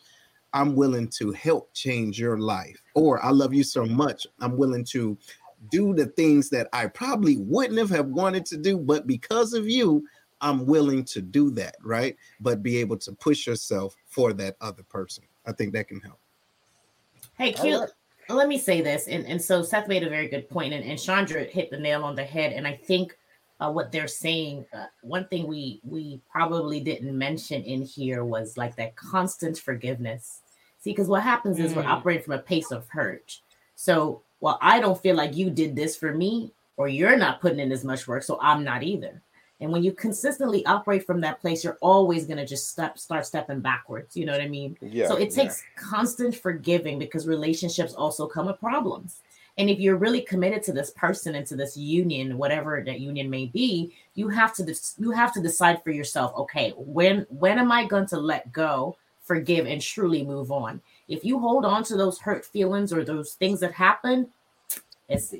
I'm willing to help change your life. Or I love you so much. I'm willing to do the things that I probably wouldn't have, have wanted to do, but because of you, I'm willing to do that, right? But be able to push yourself for that other person. I think that can help. Hey, Q, right. Let me say this. And, and so Seth made a very good point, and, and Shandra hit the nail on the head. And I think uh, what they're saying, uh, one thing we we probably didn't mention in here was like that constant forgiveness. See, because what happens is mm. we're operating from a place of hurt. So well, I don't feel like you did this for me, or you're not putting in as much work, so I'm not either. And when you consistently operate from that place, you're always going to just step, start stepping backwards. You know what I mean? Yeah, so it takes yeah. constant forgiving, because relationships also come with problems. And if you're really committed to this person and to this union, whatever that union may be, you have to de- you have to decide for yourself, okay, when when am I going to let go, forgive, and truly move on? If you hold on to those hurt feelings or those things that happen, it's,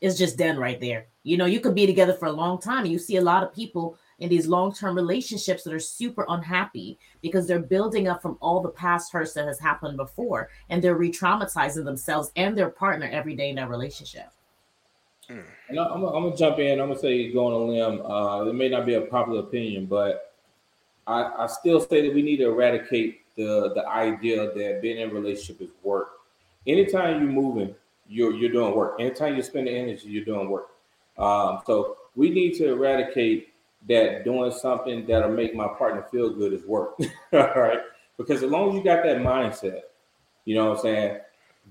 it's just done right there. You know, you could be together for a long time. You see a lot of people in these long-term relationships that are super unhappy because they're building up from all the past hurts that has happened before, and they're re-traumatizing themselves and their partner every day in that relationship. And I'm, I'm going to jump in. I'm going to say go on a limb. Uh, it may not be a popular opinion, but I, I still say that we need to eradicate the the idea that being in a relationship is work. Anytime you're moving, you're you're doing work. Anytime you're spending energy, you're doing work. Um, so we need to eradicate that doing something that'll make my partner feel good is work. All right. Because as long as you got that mindset, you know what I'm saying,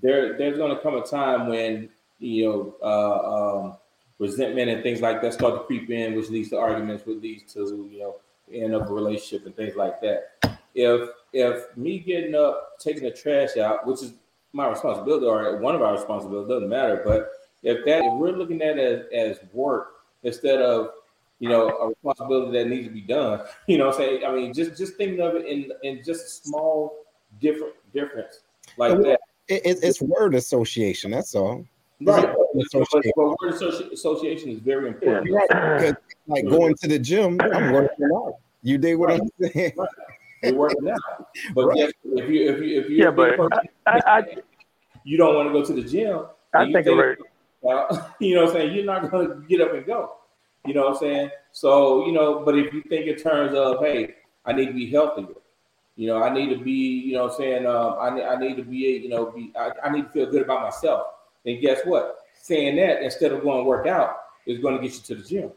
there there's gonna come a time when, you know, uh um resentment and things like that start to creep in, which leads to arguments, which leads to, you know, end of a relationship and things like that. If if me getting up, taking the trash out, which is my responsibility or one of our responsibilities, doesn't matter. But if that if we're looking at it as, as work instead of, you know, a responsibility that needs to be done, you know what I'm saying? I mean, just just thinking of it in, in just a small different difference like that. It, it, it's word association, that's all. Right. Association. But word associ- association is very important. Right. Like going to the gym, I'm working out. You did what right. I'm saying. Right. You're working out, but right. yes, if you if you if you yeah, but person, I, I, I, you don't want to go to the gym. I think it works. You know what I'm saying? You're not going to get up and go. You know what I'm saying? So you know, but if you think in terms of, hey, I need to be healthier. You know, I need to be. You know what I'm saying? Um, I I need to be. You know, be. I, I need to feel good about myself. And guess what? Saying that instead of going to work out is going to get you to the gym.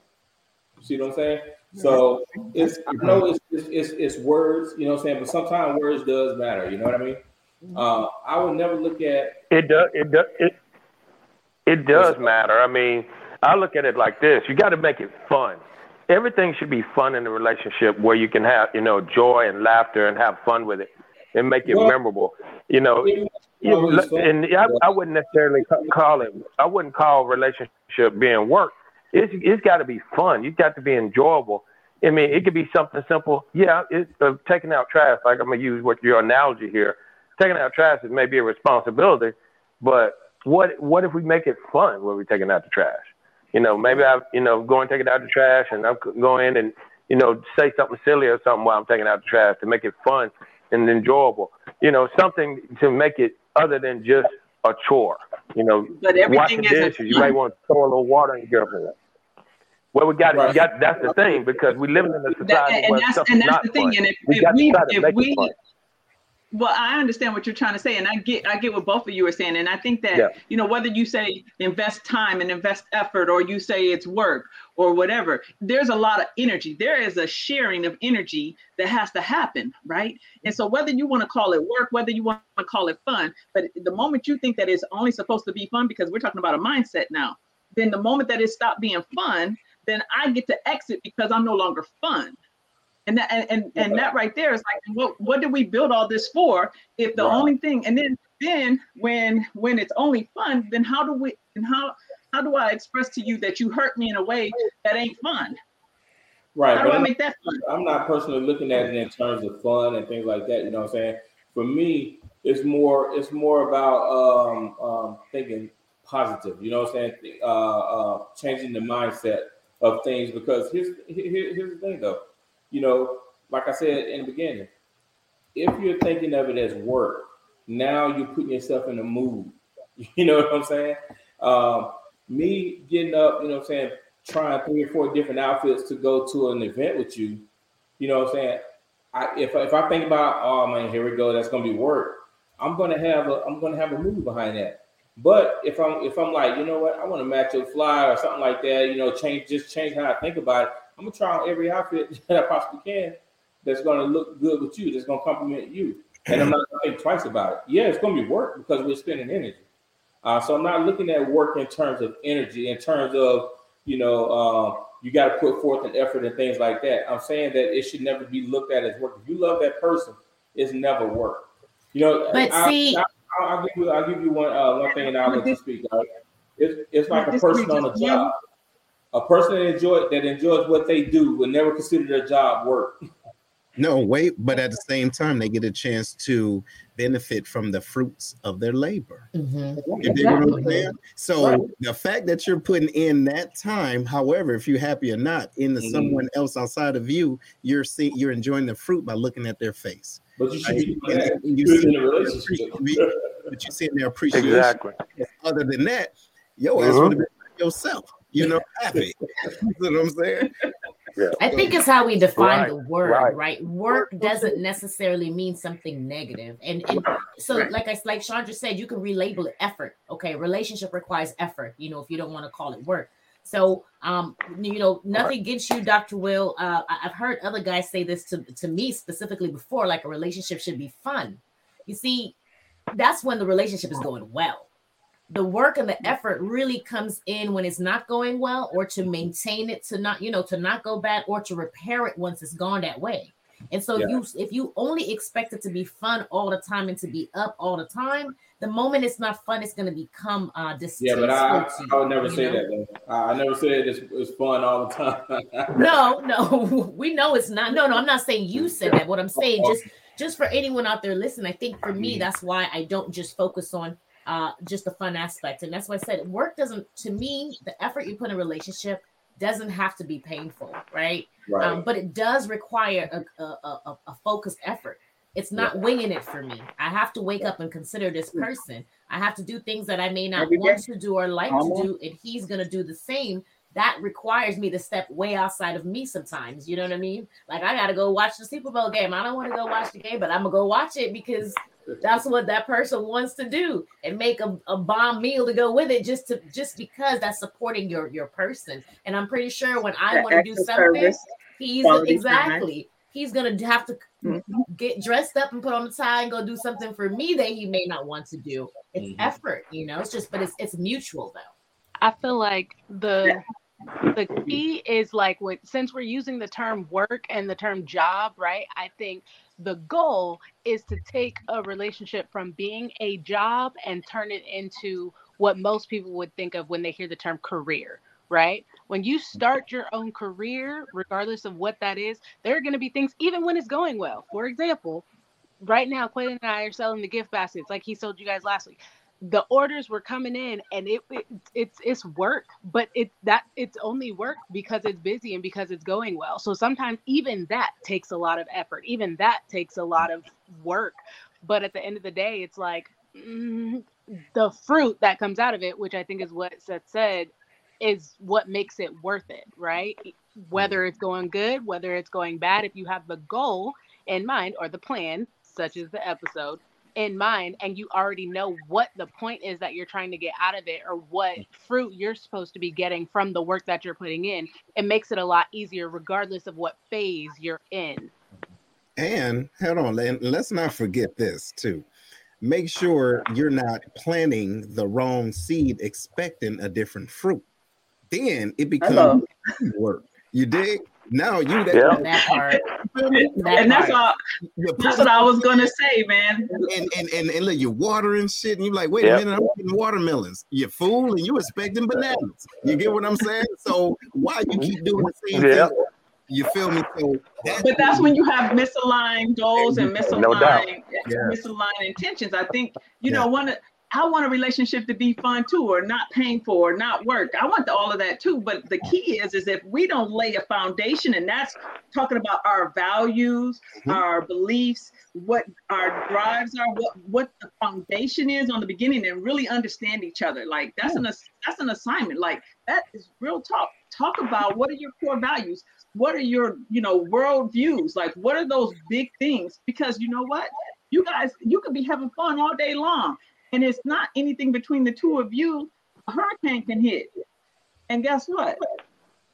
You see what I'm saying? So it's I know it's, it's it's it's words, you know what I'm saying, but sometimes words does matter, you know what I mean? Uh, I would never look at it does it does it it does matter. I mean, I look at it like this. You gotta make it fun. Everything should be fun in the relationship where you can have, you know, joy and laughter and have fun with it and make it well, memorable. You know, you know and I, I wouldn't necessarily call it I wouldn't call relationship being work. It's, it's got to be fun. You've got to be enjoyable. I mean, it could be something simple. Yeah, it's, uh, taking out trash, like I'm going to use what your analogy here. Taking out trash is maybe a responsibility, but what what if we make it fun when we're taking out the trash? You know, maybe I, you know, go and take it out the trash, and I'm going and, you know, say something silly or something while I'm taking out the trash to make it fun and enjoyable. You know, something to make it other than just a chore. You know, but washing dishes, you might want to throw a little water and get up in it. Well, we got right. we got that's the thing, because we live in a society that, and where that's, stuff and that's is not the thing. Fun. And if we, if we, if we Well, I understand what you're trying to say, and I get I get what both of you are saying. And I think that, yeah. you know, whether you say invest time and invest effort, or you say it's work or whatever, there's a lot of energy. There is a sharing of energy that has to happen, right? And so whether you want to call it work, whether you want to call it fun, but the moment you think that it's only supposed to be fun, because we're talking about a mindset now, then the moment that it stopped being fun, then I get to exit because I'm no longer fun. And that, and, and, and that right there is like, what, what did we build all this for? If the wow. only thing, and then, then when, when it's only fun, then how do we, and how, how do I express to you that you hurt me in a way that ain't fun? Right. How do I make that fun? I'm not personally looking at it in terms of fun and things like that. You know what I'm saying? For me, it's more, it's more about um, um, thinking positive, you know what I'm saying? Uh, uh, changing the mindset of things, because here's, here, here's the thing though. You know, like I said in the beginning, if you're thinking of it as work, now you're putting yourself in a mood. You know what I'm saying? Um, me getting up, you know what I'm saying, trying three or four different outfits to go to an event with you, you know what I'm saying? I, if, if I think about, oh man, here we go, that's gonna be work, I'm gonna have a I'm gonna have a mood behind that. But if I'm if I'm like, you know what, I want to match your fly or something like that, you know, change just change how I think about it. I'm gonna try on every outfit that I possibly can that's gonna look good with you, that's gonna compliment you, and I'm not gonna think twice about it. Yeah, it's gonna be work because we're spending energy. Uh, so I'm not looking at work in terms of energy, in terms of you know uh, you got to put forth an effort and things like that. I'm saying that it should never be looked at as work. If you love that person, it's never work. You know, but I, see, I, I, I'll give you I'll give you one uh, one thing, and I'll let you speak. Right? It's it's like a person on a job. A person that enjoys, that enjoys what they do will never consider their job work. No, wait, but at the same time, they get a chance to benefit from the fruits of their labor. Mm-hmm. Exactly. So right. the fact that you're putting in that time, however, if you're happy or not, into mm-hmm. someone else outside of you, you're see, you're enjoying the fruit by looking at their face. But you should be right? in a relationship. But you see their appreciation. Exactly. Other than that, yo ass mm-hmm. would have been like yourself. You know, happy. You know what I'm saying? Yeah. I think it's how we define right. the word, right. right? Work doesn't necessarily mean something negative. And, and so like I like Shandra said, you can relabel it effort. Okay, relationship requires effort, you know, if you don't want to call it work. So um, you know, nothing against you, Doctor Will. Uh, I've heard other guys say this to, to me specifically before, like a relationship should be fun. You see, that's when the relationship is going well. The work and the effort really comes in when it's not going well, or to maintain it, to not, you know, to not go bad, or to repair it once it's gone that way. And so yeah. you, if you only expect it to be fun all the time and to be up all the time, the moment it's not fun, it's going to become uh, distasteful. Yeah, but I, I, I would never say know? that. Though. I never said it's, it's fun all the time. no, no, we know it's not. No, no, I'm not saying you said that. What I'm saying, just, just for anyone out there listening, I think for me, that's why I don't just focus on Uh, just the fun aspect. And that's why I said work doesn't, to me, the effort you put in a relationship doesn't have to be painful, right? right. Um, but it does require a, a, a, a focused effort. It's not yeah. winging it for me. I have to wake yeah. up and consider this person. I have to do things that I may not Every want day. to do or like Almost. to do, and he's going to do the same. That requires me to step way outside of me sometimes. You know what I mean? Like, I got to go watch the Super Bowl game. I don't want to go watch the game, but I'm going to go watch it because that's what that person wants to do, and make a, a bomb meal to go with it, just to just because that's supporting your your person. And I'm pretty sure when I want to do something, service, he's exactly time. he's gonna have to mm-hmm. get dressed up and put on a tie and go do something for me that he may not want to do. It's mm-hmm. effort, you know. It's just, but it's it's mutual though. I feel like the the key is like with since we're using the term work and the term job, right? I think the goal is to take a relationship from being a job and turn it into what most people would think of when they hear the term career, right? When you start your own career, regardless of what that is, there are going to be things, even when it's going well. For example, right now, Quaylen and I are selling the gift baskets like he sold you guys last week. The orders were coming in, and it, it it's it's work, but it that it's only work because it's busy and because it's going well. So sometimes even that takes a lot of effort, even that takes a lot of work. But at the end of the day, it's like mm, the fruit that comes out of it, which I think is what Seth said, is what makes it worth it, right? Whether it's going good, whether it's going bad, if you have the goal in mind or the plan such as the episode, in mind, and you already know what the point is that you're trying to get out of it, or what fruit you're supposed to be getting from the work that you're putting in, it makes it a lot easier regardless of what phase you're in. And hold on, and let's not forget this too. Make sure you're not planting the wrong seed expecting a different fruit. Then it becomes work. You dig? Now you that, yeah. that part. And that's all that's what I was gonna say, man. And and and, and look, you're watering shit and you're like, wait yep. a minute, I'm getting watermelons. You fool, and you expecting bananas. You get what I'm saying? So why you keep doing the same yep. thing? You feel me? So that's but that's when you have misaligned goals and misaligned no doubt. Yeah. misaligned intentions. I think, you yeah. know, one of I want a relationship to be fun too, or not painful, or not work. I want the, all of that too. But the key is, is if we don't lay a foundation, and that's talking about our values, mm-hmm. our beliefs, what our drives are, what, what the foundation is on the beginning, and really understand each other. Like that's yeah. an that's an assignment. Like that is real talk. Talk about what are your core values? What are your, you know, world views? Like what are those big things? Because you know what, you guys, you could be having fun all day long. And it's not anything between the two of you, a hurricane can hit. And guess what?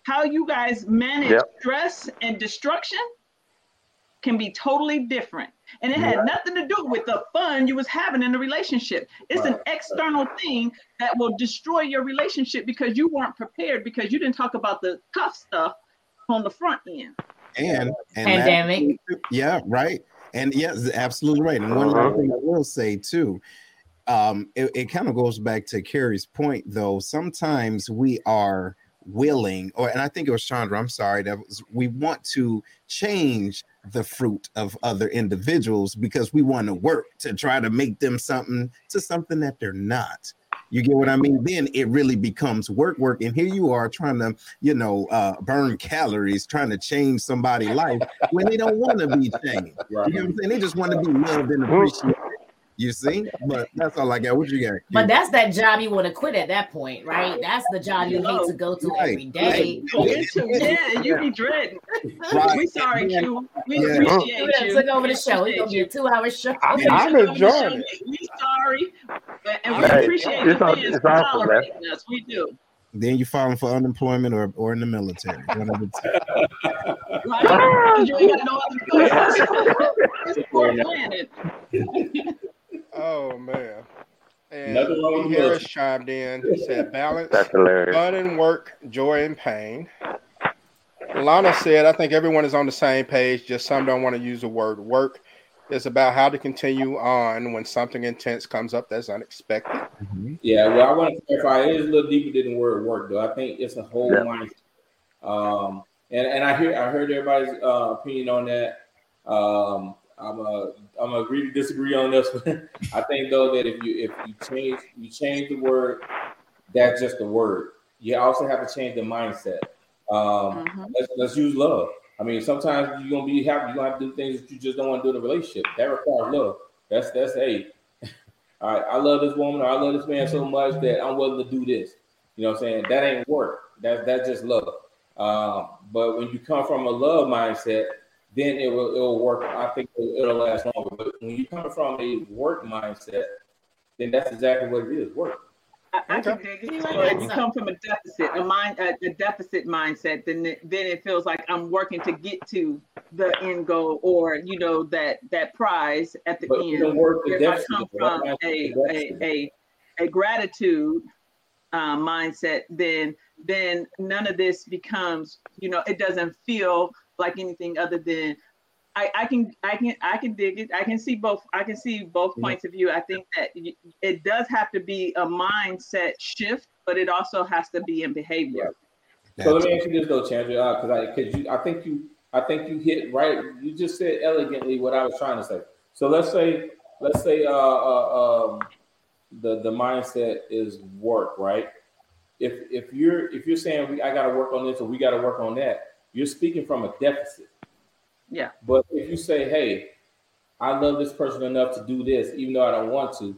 How you guys manage yep. stress and destruction can be totally different. And it had right. nothing to do with the fun you was having in the relationship. It's right. an external thing that will destroy your relationship because you weren't prepared, because you didn't talk about the tough stuff on the front end. And, and pandemic. That, yeah, right. And yes, absolutely right. And one uh-huh. other thing I will say too, Um, it, it kind of goes back to Carrie's point, though. Sometimes we are willing, or and I think it was Shandra, I'm sorry, that was, we want to change the fruit of other individuals because we want to work to try to make them something to something that they're not. You get what I mean? Then it really becomes work, work. And here you are trying to, you know, uh, burn calories, trying to change somebody's life when they don't want to be changed. Right. You know what I'm saying? They just want to be loved and appreciated. You see, but that's all I got. What you got? You but that's that job you want to quit at that point, right? That's the job you hate to go to right. every day. Right. Yeah, you be dreading. Right. We sorry, Q. We yeah. appreciate yeah. you. Took over the show. It's gonna be a two-hour show. I mean, I'm enjoying it. We sorry, and we right. appreciate you being tolerating us. We do. Then you're filing for unemployment or, or in the military. One of the two. Oh man! And Harris chimed in. He said, "Balance, that's hilarious. Fun and work, joy and pain." Lana said, "I think everyone is on the same page. Just some don't want to use the word work. It's about how to continue on when something intense comes up that's unexpected." Mm-hmm. Yeah. Well, I want to clarify. It is a little deeper than the word work, though. I think it's a whole yeah. mindset. Um, and and I hear I heard everybody's uh, opinion on that. Um, I'm a, I'm a agree to disagree on this one. I think though that if you if you change you change the word, that's just the word. You also have to change the mindset. Um, mm-hmm. let's, let's use love. I mean, sometimes you're gonna be happy. You're gonna have to do things that you just don't want to do in a relationship. That requires love. That's that's hey. All right, I love this woman or I love this man so much that I'm willing to do this. You know what I'm saying? That ain't work. That that's just love. Um, but when you come from a love mindset, then it will, it will work. I think it'll, it'll last longer. But when you come from a work mindset, then that's exactly what it is, work. I, I okay. can dig it. If you come from a deficit, a mind, a, a deficit mindset, then it, then it feels like I'm working to get to the end goal, or you know that that prize at the but end. Work if I come from a a, a a gratitude uh, mindset, then then none of this becomes, you know, it doesn't feel like anything other than I, I can I can I can dig it. I can see both I can see both mm-hmm. points of view. I think that it does have to be a mindset shift, but it also has to be in behavior. Right. So let me ask you this though, Chandra, because I because you I think you I think you hit right. You just said elegantly what I was trying to say. So let's say let's say uh, uh, um, the the mindset is work, right? If if you're if you're saying we, I got to work on this or we got to work on that. You're speaking from a deficit. Yeah. But if you say, hey, I love this person enough to do this, even though I don't want to,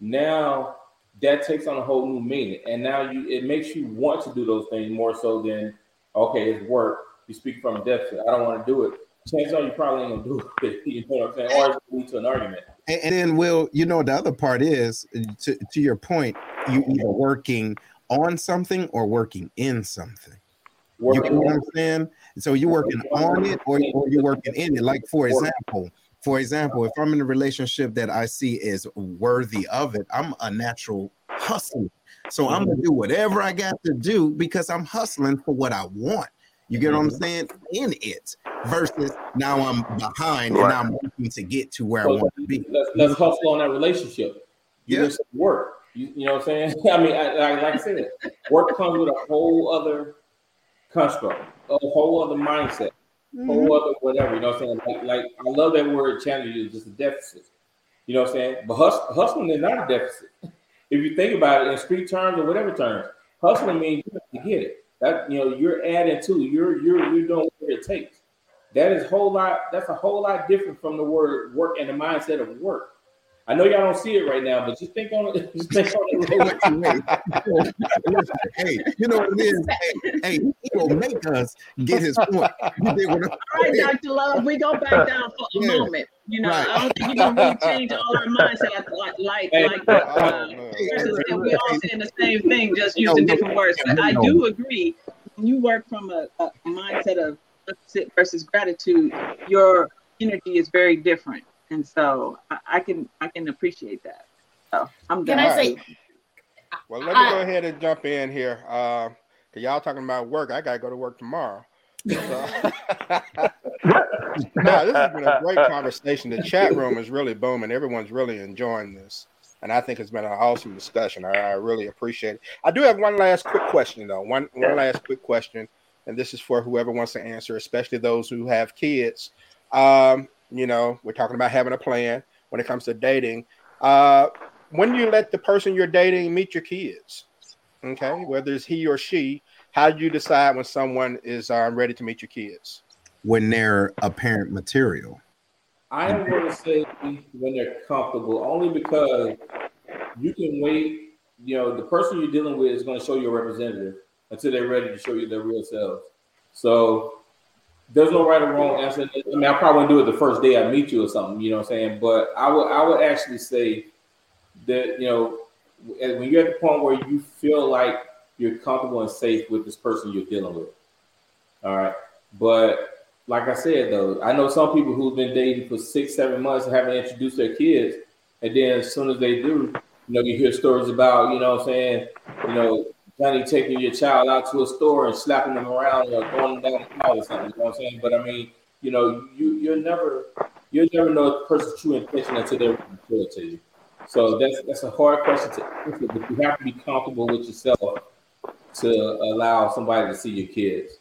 now that takes on a whole new meaning. And now you it makes you want to do those things more so than, okay, it's work. You speak from a deficit. I don't want to do it. chances are you probably ain't gonna do it. You know what I'm saying? Or it's gonna lead to an argument. And, and then, Will, you know, the other part is to, to your point, you either working on something or working in something. Working. You know what I'm saying? So you're working on it or, or you're working in it. Like, for example, for example, if I'm in a relationship that I see is worthy of it, I'm a natural hustler. So I'm going to do whatever I got to do because I'm hustling for what I want. You get what I'm saying? In it versus now I'm behind and I'm working to get to where so I want to be. Let's, let's hustle on that relationship. You yes. Work. You, you know what I'm saying? I mean, I, I, like I said, work comes with a whole other construct, a whole other mindset, mm-hmm. whole other whatever. You know what I'm saying? Like, like I love that word challenge is just a deficit. You know what I'm saying? But hust- hustling is not a deficit. If you think about it in street terms or whatever terms, hustling means you have to get it. That you know, you're adding to, you're you're you're doing what it takes. That is whole lot. That's a whole lot different from the word work and the mindset of work. I know y'all don't see it right now, but just think on it. Just think on it. Hey, you know what it is? Hey, he will make us get his point. You did what all right, Doctor Love, we go back down for a yeah. moment. You know, right. I don't think you're going to change all our mindset like, like, hey, like that. Oh, uh, hey, we all saying the same thing, just using no, different no, words. But no. I do agree. When you work from a, a mindset of deficit versus gratitude, your energy is very different. And so I, I can I can appreciate that. So I'm done. Can I say? Well, let me I, go ahead and jump in here. Uh, cause y'all talking about work. I gotta go to work tomorrow. So, no, this has been a great conversation. The chat room is really booming. Everyone's really enjoying this, and I think it's been an awesome discussion. I, I really appreciate it. I do have one last quick question, though. One one last quick question, and this is for whoever wants to answer, especially those who have kids. Um, You know, we're talking about having a plan when it comes to dating. Uh, when you let the person you're dating meet your kids, okay, whether it's he or she, how do you decide when someone is uh, ready to meet your kids? When they're a parent material. I am going to say when they're comfortable, only because you can wait. You know, the person you're dealing with is going to show you a representative until they're ready to show you their real selves. So there's no right or wrong answer. I mean, I probably wouldn't do it the first day I meet you or something, you know what I'm saying? But I would I would actually say that, you know, when you're at the point where you feel like you're comfortable and safe with this person you're dealing with. All right. But like I said, though, I know some people who've been dating for six, seven months and haven't introduced their kids. And then as soon as they do, you know, you hear stories about, you know what I'm saying, you know, Johnny taking your child out to a store and slapping them around or throwing them down the hall or something, you know what I'm saying? But I mean, you know, you you'll never you'll never know the person's true intention until they're revealed to you. So that's that's a hard question to answer, but you have to be comfortable with yourself to allow somebody to see your kids.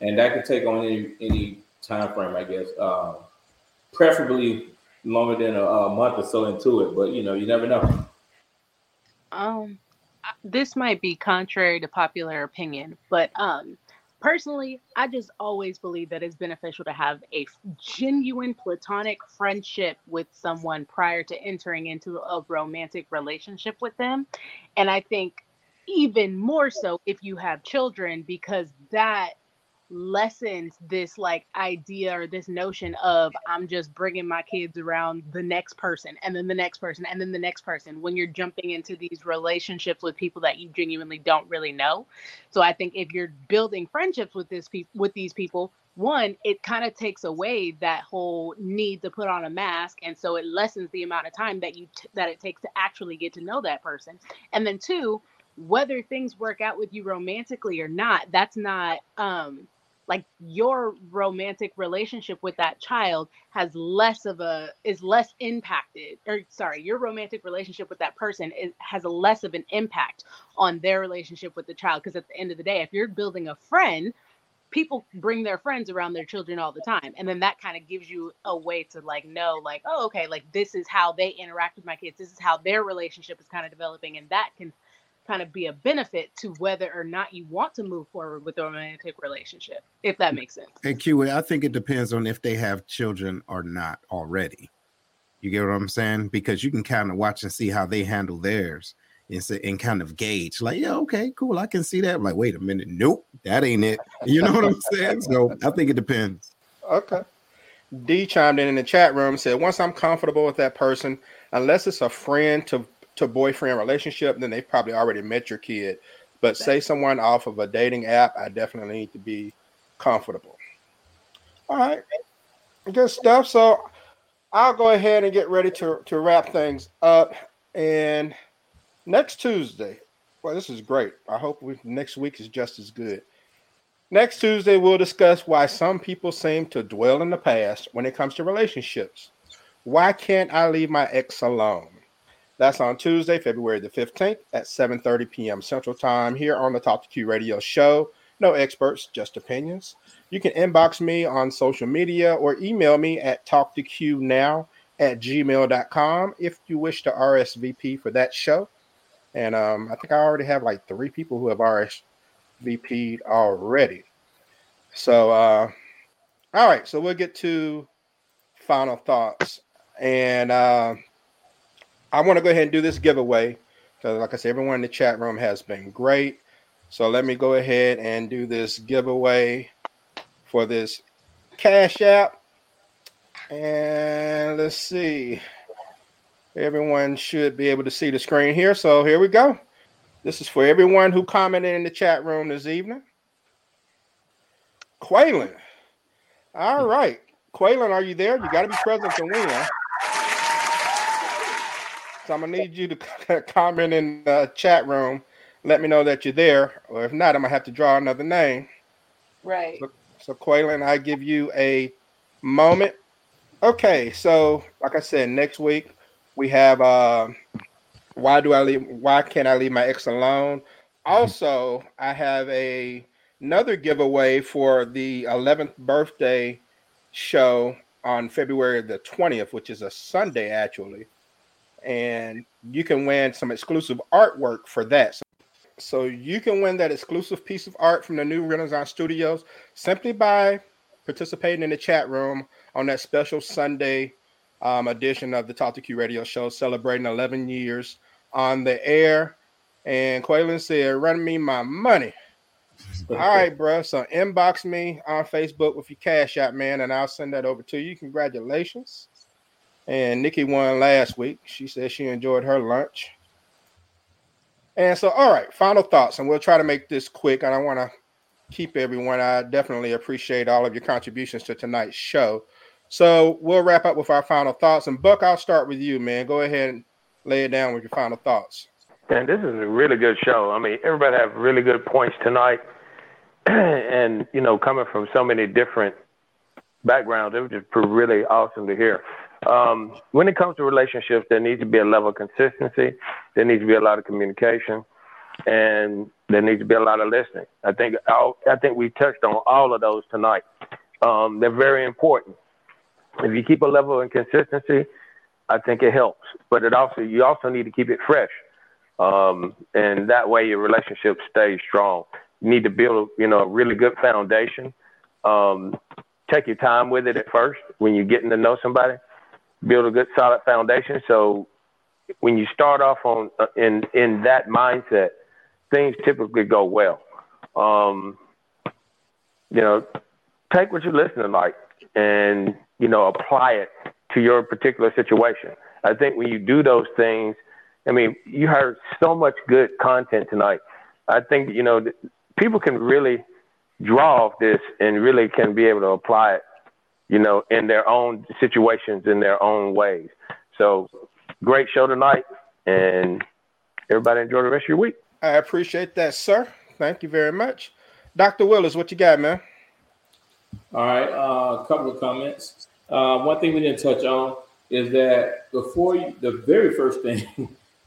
And that can take on any any time frame, I guess. Um, preferably longer than a, a month or so into it, but you know, you never know. Um This might be contrary to popular opinion, but um, personally, I just always believe that it's beneficial to have a genuine platonic friendship with someone prior to entering into a romantic relationship with them. And I think even more so if you have children, because that lessens this like idea or this notion of I'm just bringing my kids around the next person and then the next person and then the next person when you're jumping into these relationships with people that you genuinely don't really know. So I think if you're building friendships with this pe- with these people, one, it kind of takes away that whole need to put on a mask, and so it lessens the amount of time that you t- that it takes to actually get to know that person. And then two, whether things work out with you romantically or not, that's not um like your romantic relationship with that child has less of a, is less impacted, or sorry, your romantic relationship with that person is, has a less of an impact on their relationship with the child. Because at the end of the day, if you're building a friend, people bring their friends around their children all the time. And then that kind of gives you a way to like, know like, oh, okay, like this is how they interact with my kids. This is how their relationship is kind of developing. And that can kind of be a benefit to whether or not you want to move forward with a romantic relationship, if that makes sense. And Q A, I think it depends on if they have children or not already. You get what I'm saying? Because you can kind of watch and see how they handle theirs and, say, and kind of gauge like, yeah, okay, cool. I can see that. I'm like, wait a minute. Nope, that ain't it. You know what I'm saying? So I think it depends. Okay. D chimed in in the chat room, said, once I'm comfortable with that person, unless it's a friend to, to boyfriend relationship, then they've probably already met your kid. But say someone off of a dating app, I definitely need to be comfortable. All right. Good stuff. So I'll go ahead and get ready to, to wrap things up. And next Tuesday, well, this is great. I hope we, next week is just as good. Next Tuesday, we'll discuss why some people seem to dwell in the past when it comes to relationships. Why can't I leave my ex alone? That's on Tuesday, February the fifteenth at seven thirty p.m. Central Time here on the Talk to Q Radio Show. No experts, just opinions. You can inbox me on social media or email me at talk to q now at gmail dot com if you wish to R S V P for that show. And um, I think I already have like three people who have R S V P'd already. So, uh, all right. So we'll get to final thoughts. And uh, I want to go ahead and do this giveaway, because like I said, everyone in the chat room has been great. So let me go ahead and do this giveaway for this Cash App. And let's see. Everyone should be able to see the screen here. So here we go. This is for everyone who commented in the chat room this evening. Quaylen. All right. Quaylen, are you there? You got to be present to win. So I'm going to need you to comment in the chat room. Let me know that you're there. Or if not, I'm going to have to draw another name. Right. So, so Quaylen, I give you a moment. Okay. So, like I said, next week we have... Uh, Why do I leave? Why can't I leave my ex alone? Also, I have a another giveaway for the eleventh birthday show on February the twentieth, which is a Sunday actually, and you can win some exclusive artwork for that. So, so you can win that exclusive piece of art from the new Renaissance Studios simply by participating in the chat room on that special Sunday um, edition of the Talk to Q Radio Show, celebrating eleven years. On the air. And Quaylen said, run me my money. All right, bro. So inbox me on Facebook with your Cash App, man, and I'll send that over to you. Congratulations. And Nikki won last week. She said she enjoyed her lunch. And so, all right, final thoughts, and we'll try to make this quick. I don't want to keep everyone. I definitely appreciate all of your contributions to tonight's show. So we'll wrap up with our final thoughts. And Buck, I'll start with you, man. Go ahead and lay it down with your final thoughts. And this is a really good show. I mean, everybody have really good points tonight. And, you know, coming from so many different backgrounds, it was just really awesome to hear. Um, when it comes to relationships, there needs to be a level of consistency. There needs to be a lot of communication. And there needs to be a lot of listening. I think all, I think we touched on all of those tonight. Um, they're very important. If you keep a level of consistency, I think it helps, but it also you also need to keep it fresh, um, and that way your relationship stays strong. You need to build, you know, a really good foundation. Um, take your time with it at first when you're getting to know somebody. Build a good, solid foundation. So when you start off on uh, in in that mindset, things typically go well. Um, you know, take what you're listening like, and you know, apply it to your particular situation. I think when you do those things, I mean, you heard so much good content tonight. I think, you know, people can really draw off this and really can be able to apply it, you know, in their own situations, in their own ways. So great show tonight, and everybody enjoy the rest of your week. I appreciate that, sir. Thank you very much. Doctor Willis, what you got, man? All right, uh, a couple of comments. Uh, one thing we didn't touch on is that before you, the very first thing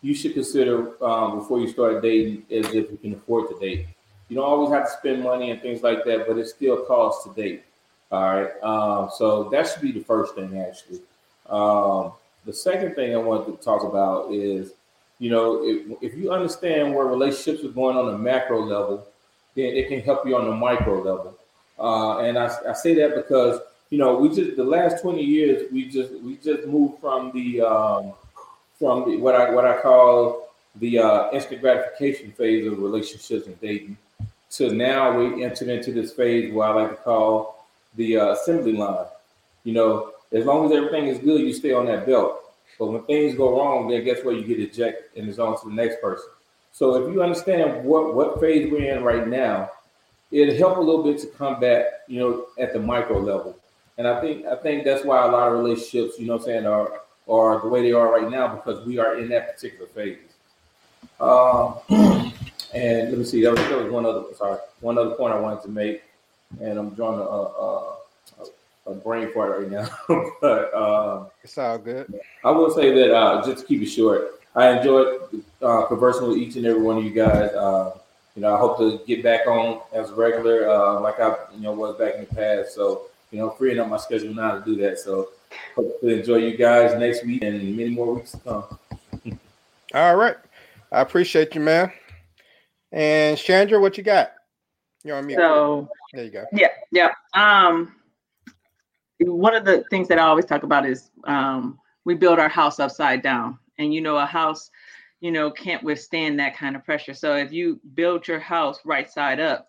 you should consider um, before you start dating is if you can afford to date. You don't always have to spend money and things like that, but it still costs to date. All right. Uh, so that should be the first thing, actually. Um, the second thing I wanted to talk about is, you know, if, if you understand where relationships are going on a macro level, then it can help you on the micro level. Uh, and I, I say that because you know, we just the last twenty years we just we just moved from the um, from the, what I what I call the uh, instant gratification phase of relationships and dating to now we entered into this phase where I like to call the uh, assembly line. You know, as long as everything is good, you stay on that belt. But when things go wrong, then guess what? You get ejected and it's on to the next person. So if you understand what, what phase we're in right now, it'll help a little bit to combat, you know, at the micro level. And I think I think that's why a lot of relationships, you know what I'm saying, are, are the way they are right now, because we are in that particular phase. Um, and let me see, there was, there was one other, sorry, one other point I wanted to make, and I'm drawing a, a, a brain fart right now. But uh, it's all good. I will say that uh, just to keep it short, I enjoyed uh, conversing with each and every one of you guys. Uh, you know, I hope to get back on as a regular, uh, like I you know was back in the past. So you know, freeing up my schedule now to do that. So hope to enjoy you guys next week and many more weeks to come. All right, I appreciate you, man. And Shandra, what you got? You're on mute. So there you go. Yeah, yeah. Um. One of the things that I always talk about is um, we build our house upside down, and, you know, a house, you know, can't withstand that kind of pressure. So if you build your house right side up,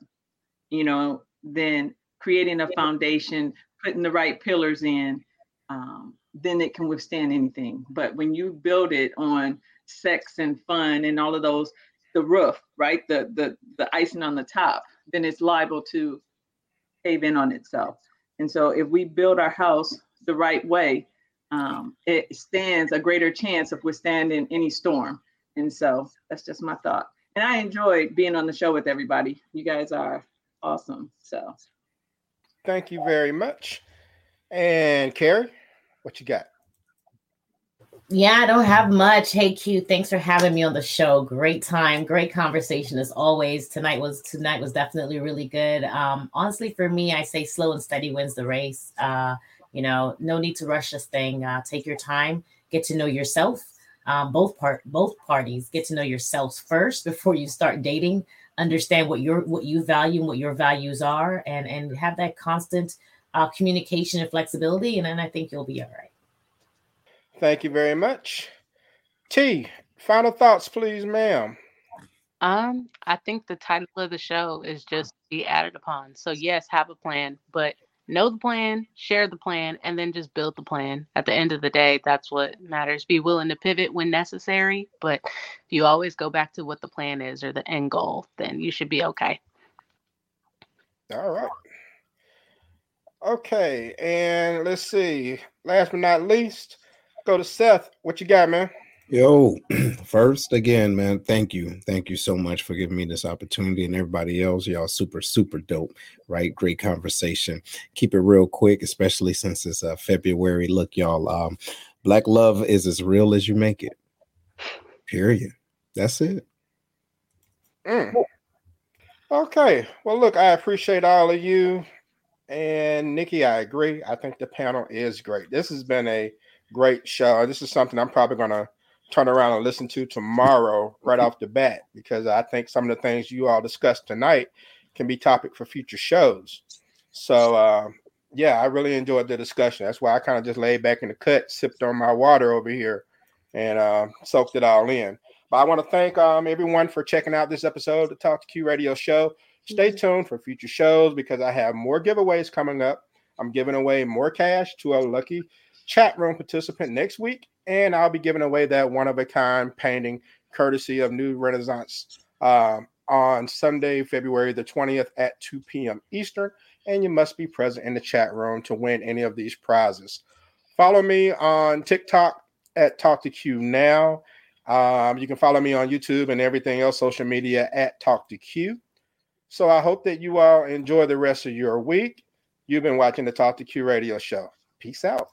you know, then creating a foundation, putting the right pillars in, um, then it can withstand anything. But when you build it on sex and fun and all of those, the roof, right, the the the icing on the top, then it's liable to cave in on itself. And so if we build our house the right way, um, it stands a greater chance of withstanding any storm. And so that's just my thought. And I enjoyed being on the show with everybody. You guys are awesome. So thank you very much. And Carrie, what you got? Yeah, I don't have much. Hey, Q, thanks for having me on the show. Great time. Great conversation as always. Tonight was tonight was definitely really good. Um, honestly, for me, I say slow and steady wins the race. Uh, you know, no need to rush this thing. Uh, take your time. Get to know yourself. Um, both part both parties get to know yourselves first before you start dating. Understand what your what you value and what your values are, and and have that constant uh, communication and flexibility. And then I think you'll be all right. Thank you very much. T, final thoughts, please, ma'am. Um, I think the title of the show is just be added upon. So yes, have a plan, but know the plan, share the plan, and then just build the plan. At the end of the day, that's what matters. Be willing to pivot when necessary, but if you always go back to what the plan is or the end goal, then you should be okay. All right. Okay, and let's see. Last but not least, go to Seth. What you got, man? Yo, first again, man, thank you. Thank you so much for giving me this opportunity and everybody else. Y'all super, super dope, right? Great conversation. Keep it real quick, especially since it's uh, February. Look, y'all, um, Black love is as real as you make it. Period. That's it. Mm. Okay. Well, look, I appreciate all of you. And Nikki, I agree. I think the panel is great. This has been a great show. This is something I'm probably going to turn around and listen to tomorrow right off the bat, because I think some of the things you all discussed tonight can be topic for future shows. So, uh, yeah, I really enjoyed the discussion. That's why I kind of just laid back in the cut, sipped on my water over here, and uh, soaked it all in. But I want to thank um, everyone for checking out this episode of the Talk to Q Radio Show. Stay tuned for future shows because I have more giveaways coming up. I'm giving away more cash to a lucky chat room participant next week, and I'll be giving away that one-of-a-kind painting courtesy of New Renaissance um, on Sunday, February the twentieth at two p.m. Eastern, and you must be present in the chat room to win any of these prizes. Follow me on TikTok at Talk to Q Now. Um, you can follow me on YouTube and everything else, social media at Talk to Q. So I hope that you all enjoy the rest of your week. You've been watching the Talk to Q Radio Show. Peace out.